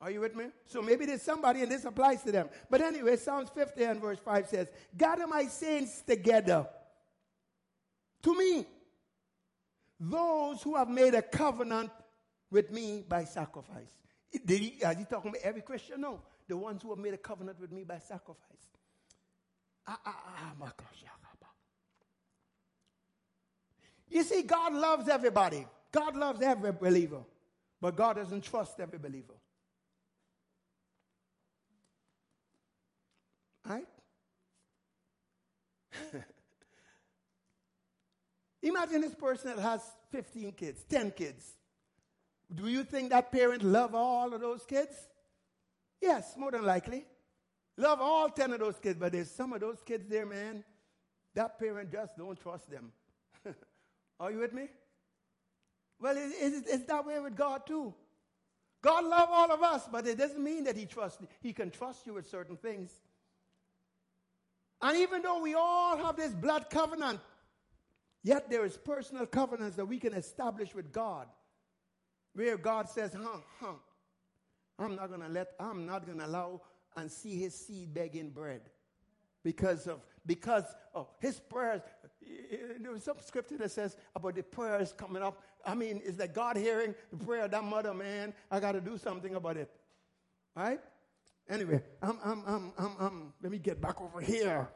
Are you with me? So maybe there's somebody and this applies to them. But anyway, Psalms fifty and verse five says, gather my saints together to me, those who have made a covenant with me by sacrifice. Did he, is he talking about every Christian? No. The ones who have made a covenant with me by sacrifice. Ah, ah, ah, my gosh. You see, God loves everybody. God loves every believer. But God doesn't trust every believer. Right? Imagine this person that has fifteen kids, ten kids. Do you think that parent loves all of those kids? Yes, more than likely. Love all ten of those kids, but there's some of those kids there, man, that parent just don't trust them. Are you with me? Well, it, it, it's that way with God, too. God loves all of us, but it doesn't mean that he trusts you. He can trust you with certain things. And even though we all have this blood covenant, yet there is personal covenants that we can establish with God, where God says, huh, huh, I'm not going to let, I'm not going to allow and see his seed begging bread because of, because of his prayers. There was some scripture that says about the prayers coming up. I mean, is that God hearing the prayer of that mother, man? I got to do something about it. All right? Anyway, I'm, I'm, I'm, I'm, I'm, let me get back over here.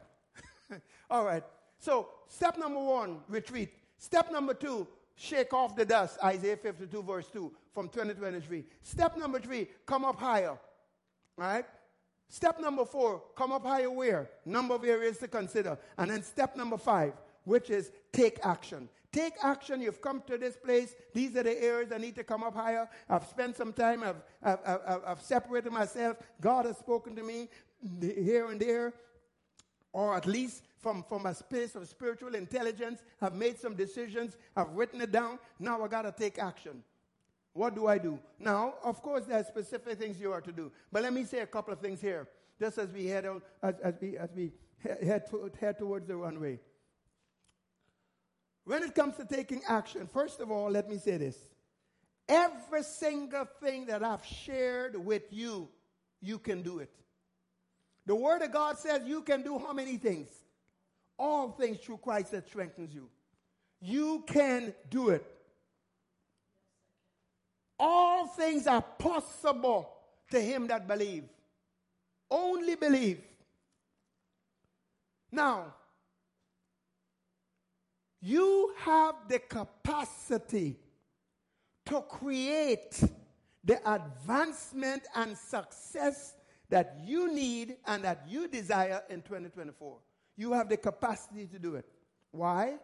All right. So step number one, retreat. Step number two, shake off the dust, Isaiah fifty-two, verse two, from twenty to twenty-three. Step number three, come up higher, all right? Step number four, come up higher where? Number of areas to consider. And then step number five, which is take action. Take action. You've come to this place. These are the areas that need to come up higher. I've spent some time. I've, I've, I've, I've separated myself. God has spoken to me here and there, or at least From, from a space of spiritual intelligence. I've made some decisions. I've written it down. Now I got to take action. What do I do? Now, of course, there are specific things you are to do. But let me say a couple of things here, just as we head, on, as, as we, as we head, to, head towards the runway. When it comes to taking action, first of all, let me say this. Every single thing that I've shared with you, you can do it. The Word of God says you can do how many things? All things through Christ that strengthens you. You can do it. All things are possible to him that believe. Only believe. Now, you have the capacity to create the advancement and success that you need and that you desire in twenty twenty-four. You have the capacity to do it. Why?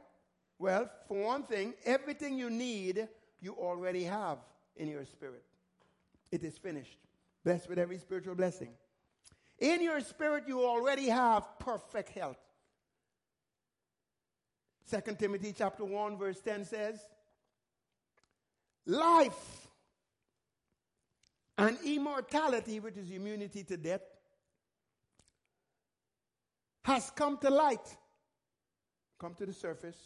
Well, for one thing, everything you need, you already have in your spirit. It is finished. Blessed with every spiritual blessing. In your spirit, you already have perfect health. Second Timothy chapter one, verse ten says, life and immortality, which is immunity to death, has come to light, come to the surface,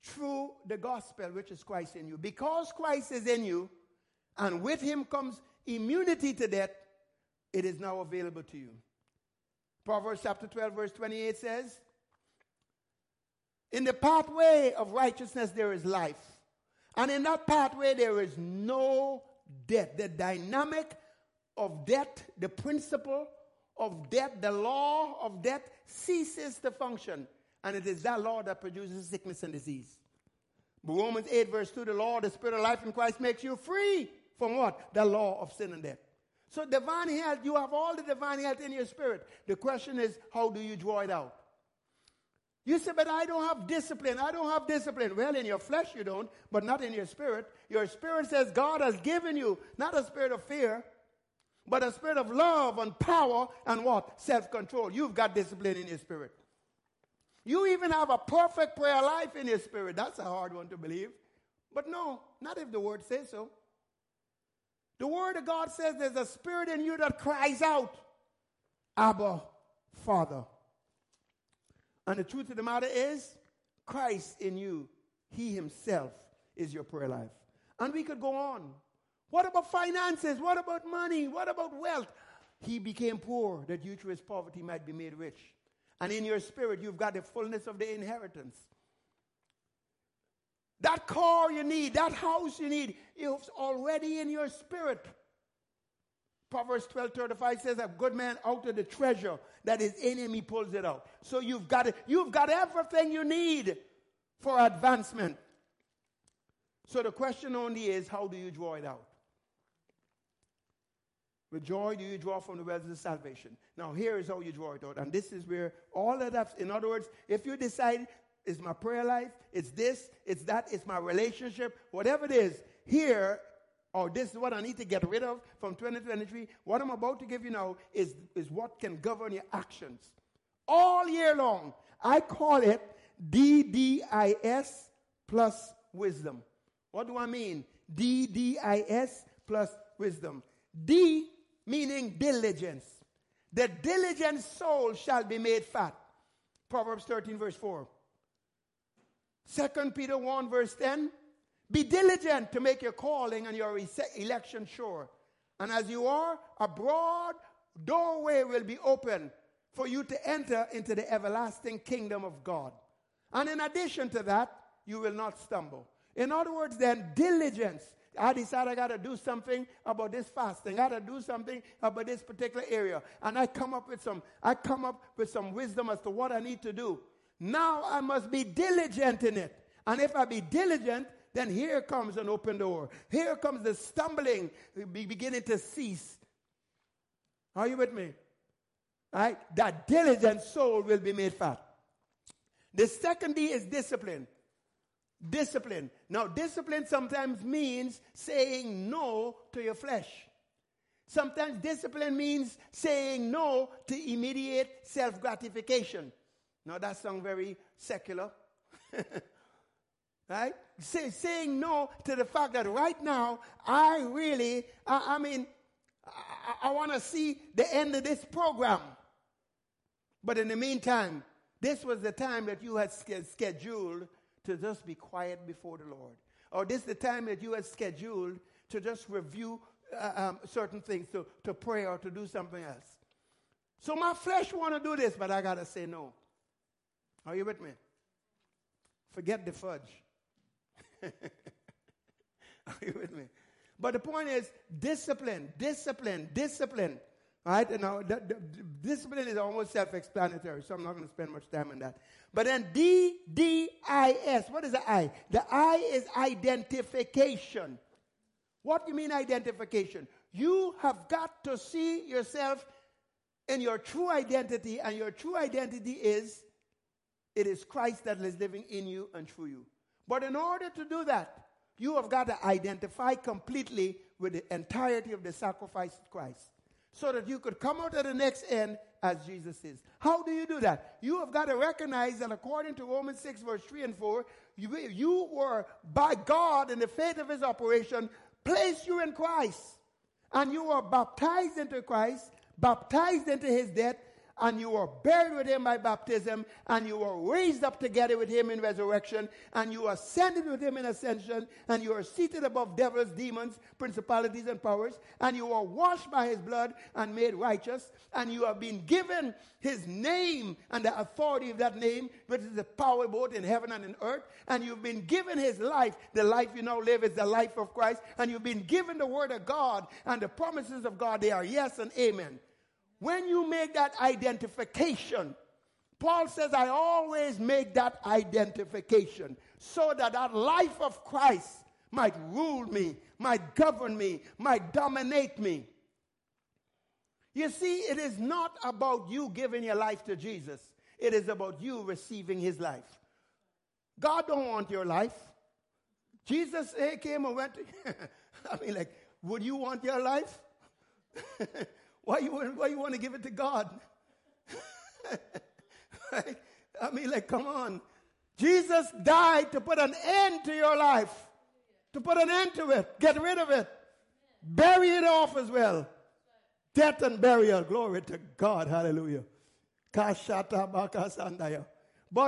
through the gospel, which is Christ in you. Because Christ is in you, and with him comes immunity to death, it is now available to you. Proverbs chapter twelve, verse twenty-eight says, in the pathway of righteousness there is life, and in that pathway there is no death. The dynamic of death, the principle of death, the law of death ceases to function. And it is that law that produces sickness and disease. But Romans eight verse two, the law, the spirit of life in Christ makes you free from what? The law of sin and death. So divine health, you have all the divine health in your spirit. The question is, how do you draw it out? You say, but I don't have discipline. I don't have discipline. Well, in your flesh you don't, but not in your spirit. Your spirit says God has given you not a spirit of fear, but a spirit of love and power and what? Self-control. You've got discipline in your spirit. You even have a perfect prayer life in your spirit. That's a hard one to believe. But no, not if the word says so. The word of God says there's a spirit in you that cries out, Abba, Father. And the truth of the matter is, Christ in you, he himself is your prayer life. And we could go on. What about finances? What about money? What about wealth? He became poor that you through his poverty might be made rich. And in your spirit, you've got the fullness of the inheritance. That car you need, that house you need, it's already in your spirit. Proverbs twelve thirty-five says, a good man out of the treasure that his enemy pulls it out. So you've got it. You've got everything you need for advancement. So the question only is, how do you draw it out? With joy do you draw from the wells of salvation. Now here is how you draw it out. And this is where all of that, in other words, if you decide it's my prayer life, it's this, it's that, it's my relationship, whatever it is, here, or this is what I need to get rid of from twenty twenty-three, what I'm about to give you now is, is what can govern your actions. All year long, I call it D D I S plus wisdom. What do I mean? D D I S plus wisdom. D meaning diligence. The diligent soul shall be made fat. Proverbs thirteen verse four. Second Peter one verse ten. Be diligent to make your calling and your election sure. And as you are, a broad doorway will be open for you to enter into the everlasting kingdom of God. And in addition to that, you will not stumble. In other words, then, diligence. I decide I got to do something about this fasting. I got to do something about this particular area. And I come up with some, I come up with some wisdom as to what I need to do. Now I must be diligent in it. And if I be diligent, then here comes an open door. Here comes the stumbling beginning to cease. Are you with me? All right? That diligent soul will be made fat. The second D is discipline. Discipline. Now, discipline sometimes means saying no to your flesh. Sometimes discipline means saying no to immediate self-gratification. Now, that sounds very secular. Right? Say, saying no to the fact that right now, I really, I, I mean, I, I want to see the end of this program. But in the meantime, this was the time that you had scheduled to just be quiet before the Lord. Or this is the time that you had scheduled to just review uh, um, certain things, to, to pray or to do something else. So my flesh want to do this, but I got to say no. Are you with me? Forget the fudge. Are you with me? But the point is, discipline, discipline, discipline. Right? And now, the, the, discipline is almost self-explanatory, so I'm not going to spend much time on that. But then D D I S, what is the I? The I is identification. What do you mean identification? You have got to see yourself in your true identity, and your true identity is, it is Christ that is living in you and through you. But in order to do that, you have got to identify completely with the entirety of the sacrifice of Christ, so that you could come out at the next end as Jesus is. How do you do that? You have got to recognize that according to Romans six, verse three and four, you, you were, by God, in the faith of his operation, placed you in Christ. And you were baptized into Christ, baptized into his death, and you were buried with him by baptism, and you were raised up together with him in resurrection, and you ascended with him in ascension, and you are seated above devils, demons, principalities, and powers, and you are washed by his blood and made righteous, and you have been given his name and the authority of that name, which is the power both in heaven and in earth, and you've been given his life. The life you now live is the life of Christ, and you've been given the word of God and the promises of God. They are yes and amen. When you make that identification, Paul says, I always make that identification so that that life of Christ might rule me, might govern me, might dominate me. You see, it is not about you giving your life to Jesus. It is about you receiving his life. God don't want your life. Jesus eh, came and went. To, I mean, like, would you want your life? Why you, why you want to give it to God? Right? I mean, like, come on. Jesus died to put an end to your life. To put an end to it. Get rid of it. Bury it off as well. Death and burial. Glory to God. Hallelujah. But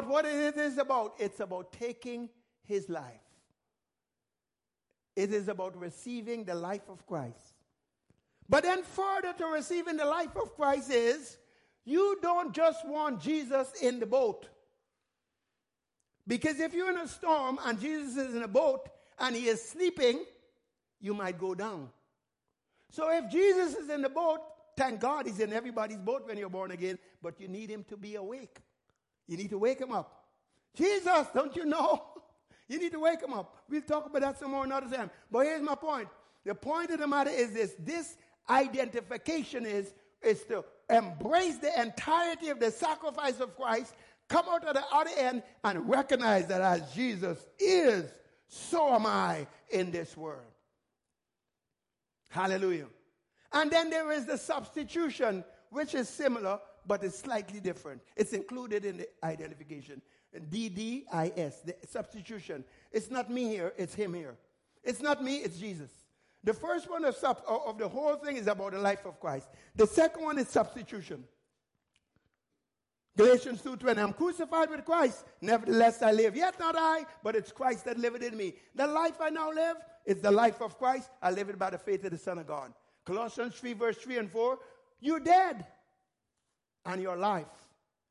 what it is about, it's about taking his life. It is about receiving the life of Christ. But then further to receiving the life of Christ is, you don't just want Jesus in the boat. Because if you're in a storm and Jesus is in a boat and he is sleeping, you might go down. So if Jesus is in the boat, thank God he's in everybody's boat when you're born again, but you need him to be awake. You need to wake him up. Jesus, don't you know? You need to wake him up. We'll talk about that some more another time. But here's my point. The point of the matter is this. This identification is, is to embrace the entirety of the sacrifice of Christ, come out of the other end, and recognize that as Jesus is, so am I in this world. Hallelujah. And then there is the substitution, which is similar, but it's slightly different. It's included in the identification. D D I S, the substitution. It's not me here, it's him here. It's not me, it's Jesus. The first one of, sub, of the whole thing is about the life of Christ. The second one is substitution. Galatians two twenty, I'm crucified with Christ, nevertheless I live. Yet not I, but it's Christ that liveth in me. The life I now live is the life of Christ. I live it by the faith of the Son of God. Colossians three, verse three and four, you're dead, and your life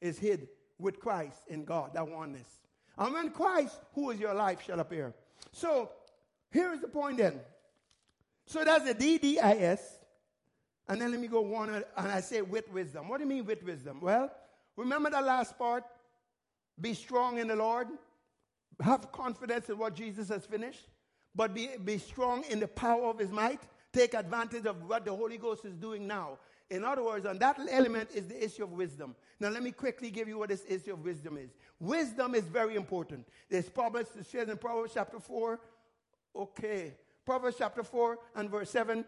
is hid with Christ in God, that oneness. And when Christ, who is your life, shall appear. So, here is the point then. So that's the D D I S. And then let me go one, and I say with wisdom. What do you mean with wisdom? Well, remember that last part? Be strong in the Lord. Have confidence in what Jesus has finished. But be, be strong in the power of his might. Take advantage of what the Holy Ghost is doing now. In other words, on that element is the issue of wisdom. Now, let me quickly give you what this issue of wisdom is. Wisdom is very important. There's Proverbs, it says in Proverbs chapter four. Okay. Proverbs chapter four and verse seven.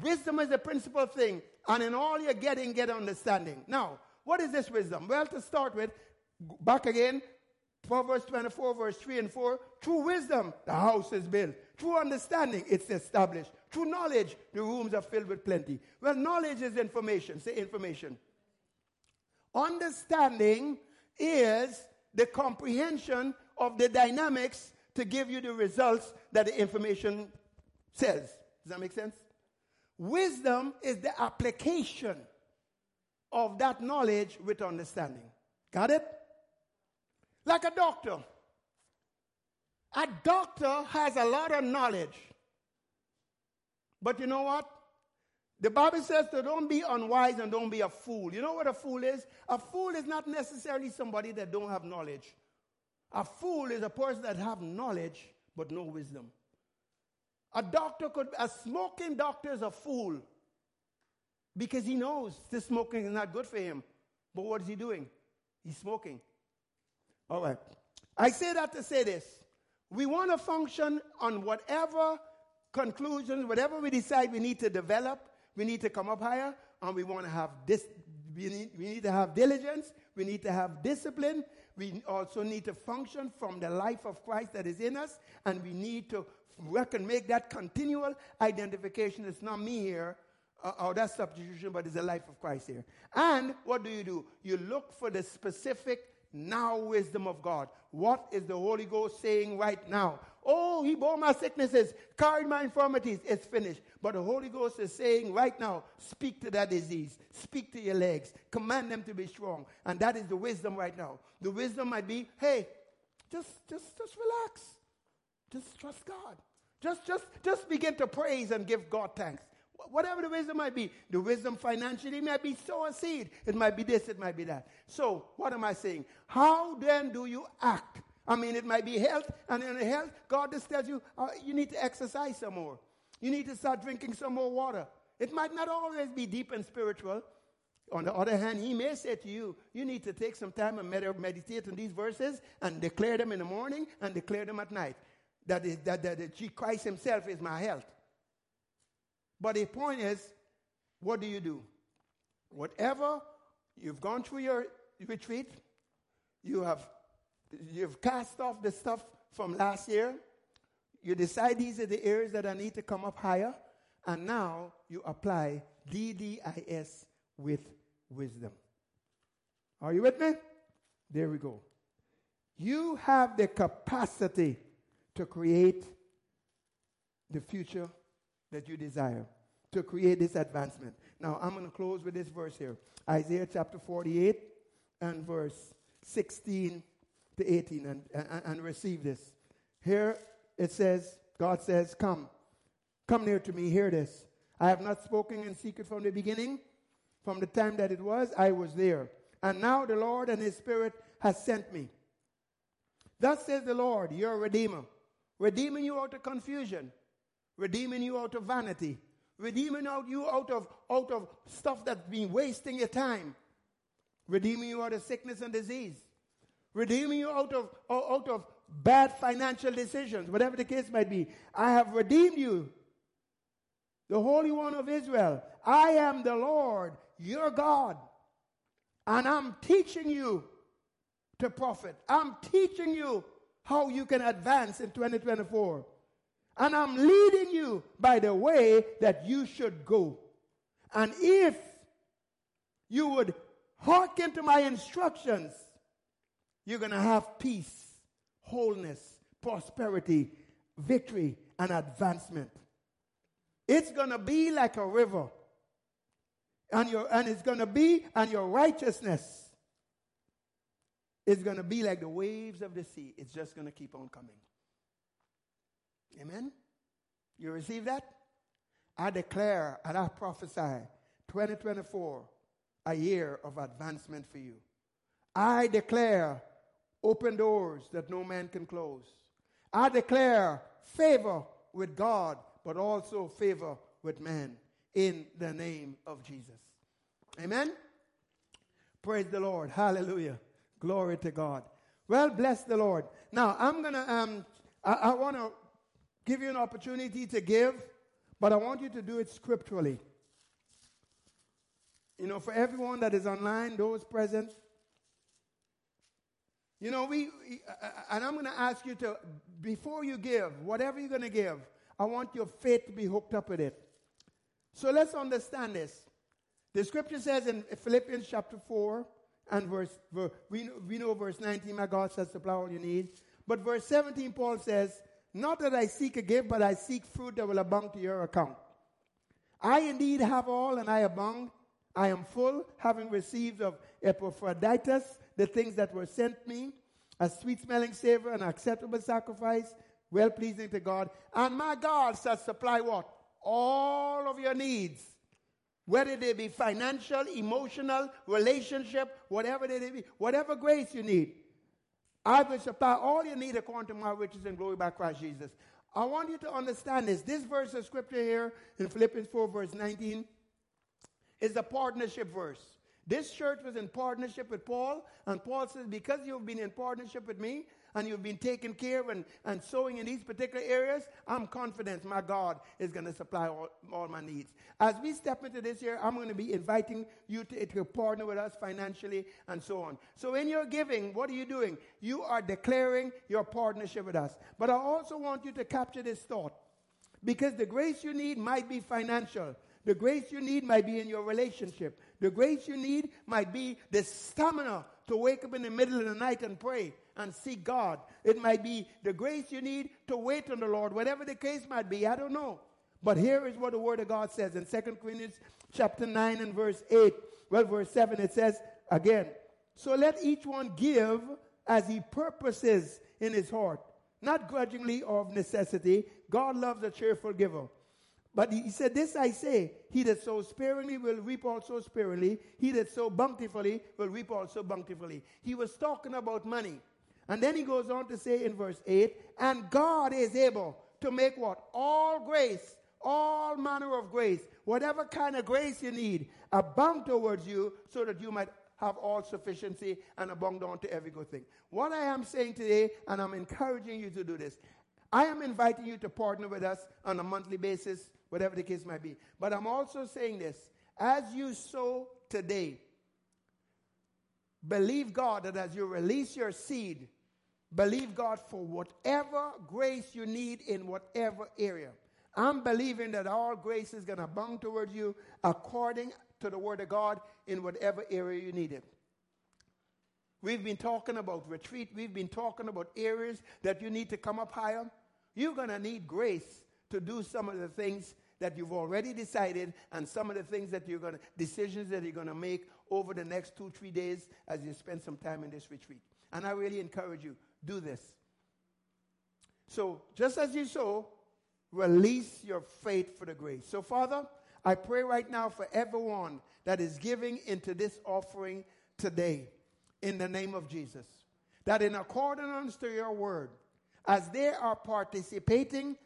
Wisdom is the principal thing. And in all you're getting, get understanding. Now, what is this wisdom? Well, to start with, back again, Proverbs twenty-four, verse three and four. True wisdom, the house is built. True understanding, it's established. True knowledge, the rooms are filled with plenty. Well, knowledge is information. Say information. Understanding is the comprehension of the dynamics to give you the results that the information says. Does that make sense? Wisdom is the application of that knowledge with understanding. Got it? Like a doctor. A doctor has a lot of knowledge. But you know what? The Bible says to don't be unwise and don't be a fool. You know what a fool is? A fool is not necessarily somebody that don't have knowledge. A fool is a person that have knowledge but no wisdom. A doctor could, a smoking doctor is a fool because he knows this smoking is not good for him. But what is he doing? He's smoking. All right. I say that to say this. We want to function on whatever conclusions, whatever we decide we need to develop, we need to come up higher, and we want to have this, we need, we need to have diligence, we need to have discipline, we also need to function from the life of Christ that is in us, and we need to reckon, make that continual identification. It's not me here, uh, or that substitution, but it's the life of Christ here. And what do you do? You look for the specific now wisdom of God. What is the Holy Ghost saying right now? Oh, he bore my sicknesses, carried my infirmities. It's finished. But the Holy Ghost is saying right now, speak to that disease. Speak to your legs. Command them to be strong. And that is the wisdom right now. The wisdom might be, hey, just just, just relax. Just trust God. Just, just, just begin to praise and give God thanks. Whatever the wisdom might be. The wisdom financially might be sow a seed. It might be this, it might be that. So, what am I saying? How then do you act? I mean, it might be health, and in health, God just tells you, uh, you need to exercise some more. You need to start drinking some more water. It might not always be deep and spiritual. On the other hand, he may say to you, you need to take some time and med- meditate on these verses and declare them in the morning and declare them at night. That is, that, that, that Christ himself is my health. But the point is, what do you do? Whatever, you've gone through your retreat, you have You've cast off the stuff from last year. You decide these are the areas that I need to come up higher. And now you apply D D I S with wisdom. Are you with me? There we go. You have the capacity to create the future that you desire, to create this advancement. Now I'm going to close with this verse here. Isaiah chapter forty-eight and verse sixteen to eighteen, and, and, and receive this. Here it says, God says, come, come near to me, hear this. I have not spoken in secret from the beginning, from the time that it was, I was there. And now the Lord and his Spirit has sent me. Thus says the Lord, your Redeemer, redeeming you out of confusion, redeeming you out of vanity, redeeming out you out of, out of stuff that's been wasting your time, redeeming you out of sickness and disease, redeeming you out of, out of bad financial decisions, whatever the case might be. I have redeemed you, the Holy One of Israel. I am the Lord, your God, and I'm teaching you to profit. I'm teaching you how you can advance in twenty twenty-four. And I'm leading you by the way that you should go. And if you would hearken to my instructions, you're going to have peace, wholeness, prosperity, victory, and advancement. It's going to be like a river. And your, and it's going to be, and your righteousness is going to be like the waves of the sea. It's just going to keep on coming. Amen? You receive that? I declare and I prophesy twenty twenty-four, a year of advancement for you. I declare open doors that no man can close. I declare favor with God, but also favor with man, in the name of Jesus. Amen? Praise the Lord. Hallelujah. Glory to God. Well, bless the Lord. Now, I'm going to, um, I, I want to give you an opportunity to give, but I want you to do it scripturally. You know, for everyone that is online, those present, you know, we, we and I'm going to ask you to, before you give, whatever you're going to give, I want your faith to be hooked up with it. So let's understand this. The scripture says in Philippians chapter four and verse, we know, we know verse nineteen, my God shall supply all you need. But verse seventeen, Paul says, not that I seek a gift, but I seek fruit that will abound to your account. I indeed have all and I abound. I am full, having received of Epaphroditus the things that were sent me, a sweet-smelling savor, an acceptable sacrifice, well-pleasing to God. And my God shall supply what? All of your needs, whether they be financial, emotional, relationship, whatever they be, whatever grace you need. I will supply all you need according to my riches and glory by Christ Jesus. I want you to understand this. This verse of scripture here in Philippians four verse nineteen is a partnership verse. This church was in partnership with Paul, and Paul says, because you've been in partnership with me, and you've been taking care and, and sowing in these particular areas, I'm confident my God is going to supply all, all my needs. As we step into this year, I'm going to be inviting you to, to partner with us financially and so on. So in your giving, what are you doing? You are declaring your partnership with us. But I also want you to capture this thought, because the grace you need might be financial. The grace you need might be in your relationship. The grace you need might be the stamina to wake up in the middle of the night and pray and seek God. It might be the grace you need to wait on the Lord, whatever the case might be, I don't know. But here is what the Word of God says in Second Corinthians chapter nine and verse eight. Well, verse seven, it says again, so let each one give as he purposes in his heart, not grudgingly or of necessity. God loves a cheerful giver. But he said, this I say, he that sows sparingly will reap also sparingly. He that sows bountifully will reap also bountifully. He was talking about money. And then he goes on to say in verse eight, and God is able to make what? All grace, all manner of grace, whatever kind of grace you need, abound towards you, so that you might have all sufficiency and abound unto every good thing. What I am saying today, and I'm encouraging you to do this, I am inviting you to partner with us on a monthly basis, whatever the case might be. But I'm also saying this. As you sow today, believe God that as you release your seed, believe God for whatever grace you need in whatever area. I'm believing that all grace is going to abound towards you according to the Word of God in whatever area you need it. We've been talking about retreat. We've been talking about areas that you need to come up higher. You're going to need grace to do some of the things that you've already decided, and some of the things that you're going to, decisions that you're going to make over the next two, three days as you spend some time in this retreat. And I really encourage you, do this. So just as you sow, release your faith for the grace. So Father, I pray right now for everyone that is giving into this offering today, in the name of Jesus, that in accordance to your word, as they are participating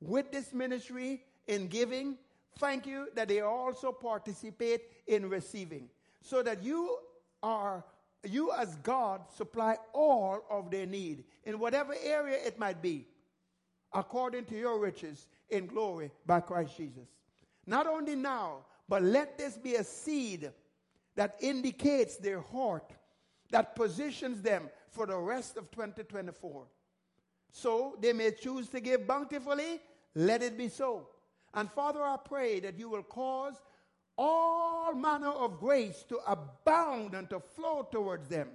with this ministry in giving, thank you that they also participate in receiving, so that you are, you as God supply all of their need in whatever area it might be, according to your riches in glory by Christ Jesus. Not only now, but let this be a seed that indicates their heart, that positions them for the rest of twenty twenty-four. So they may choose to give bountifully, let it be so. And Father, I pray that you will cause all manner of grace to abound and to flow towards them,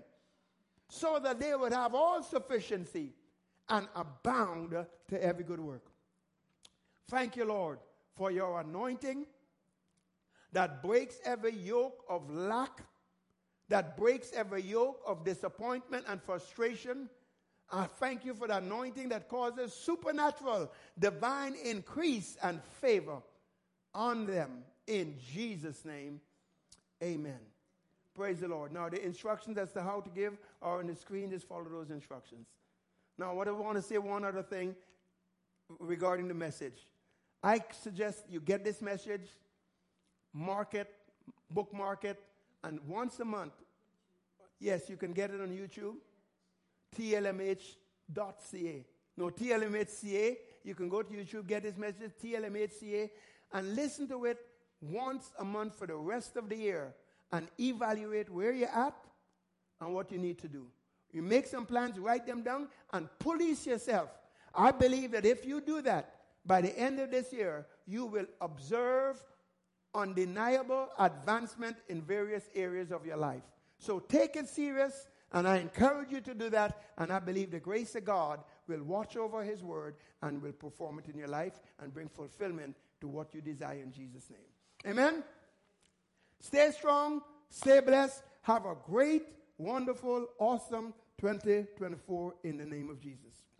so that they would have all sufficiency and abound to every good work. Thank you, Lord, for your anointing that breaks every yoke of lack, that breaks every yoke of disappointment and frustration. I thank you for the anointing that causes supernatural, divine increase and favor on them. In Jesus' name, amen. Praise the Lord. Now, the instructions as to how to give are on the screen. Just follow those instructions. Now, what I want to say, one other thing regarding the message. I suggest you get this message, mark it, bookmark it, and once a month, yes, you can get it on YouTube, T L M H dot C A. No, T L M H C A. You can go to YouTube, get this message, T L M H C A, and listen to it once a month for the rest of the year and evaluate where you're at and what you need to do. You make some plans, write them down, and police yourself. I believe that if you do that, by the end of this year, you will observe undeniable advancement in various areas of your life. So take it serious, and I encourage you to do that, and I believe the grace of God will watch over his word and will perform it in your life and bring fulfillment to what you desire in Jesus' name. Amen? Stay strong, stay blessed, have a great, wonderful, awesome twenty twenty-four in the name of Jesus.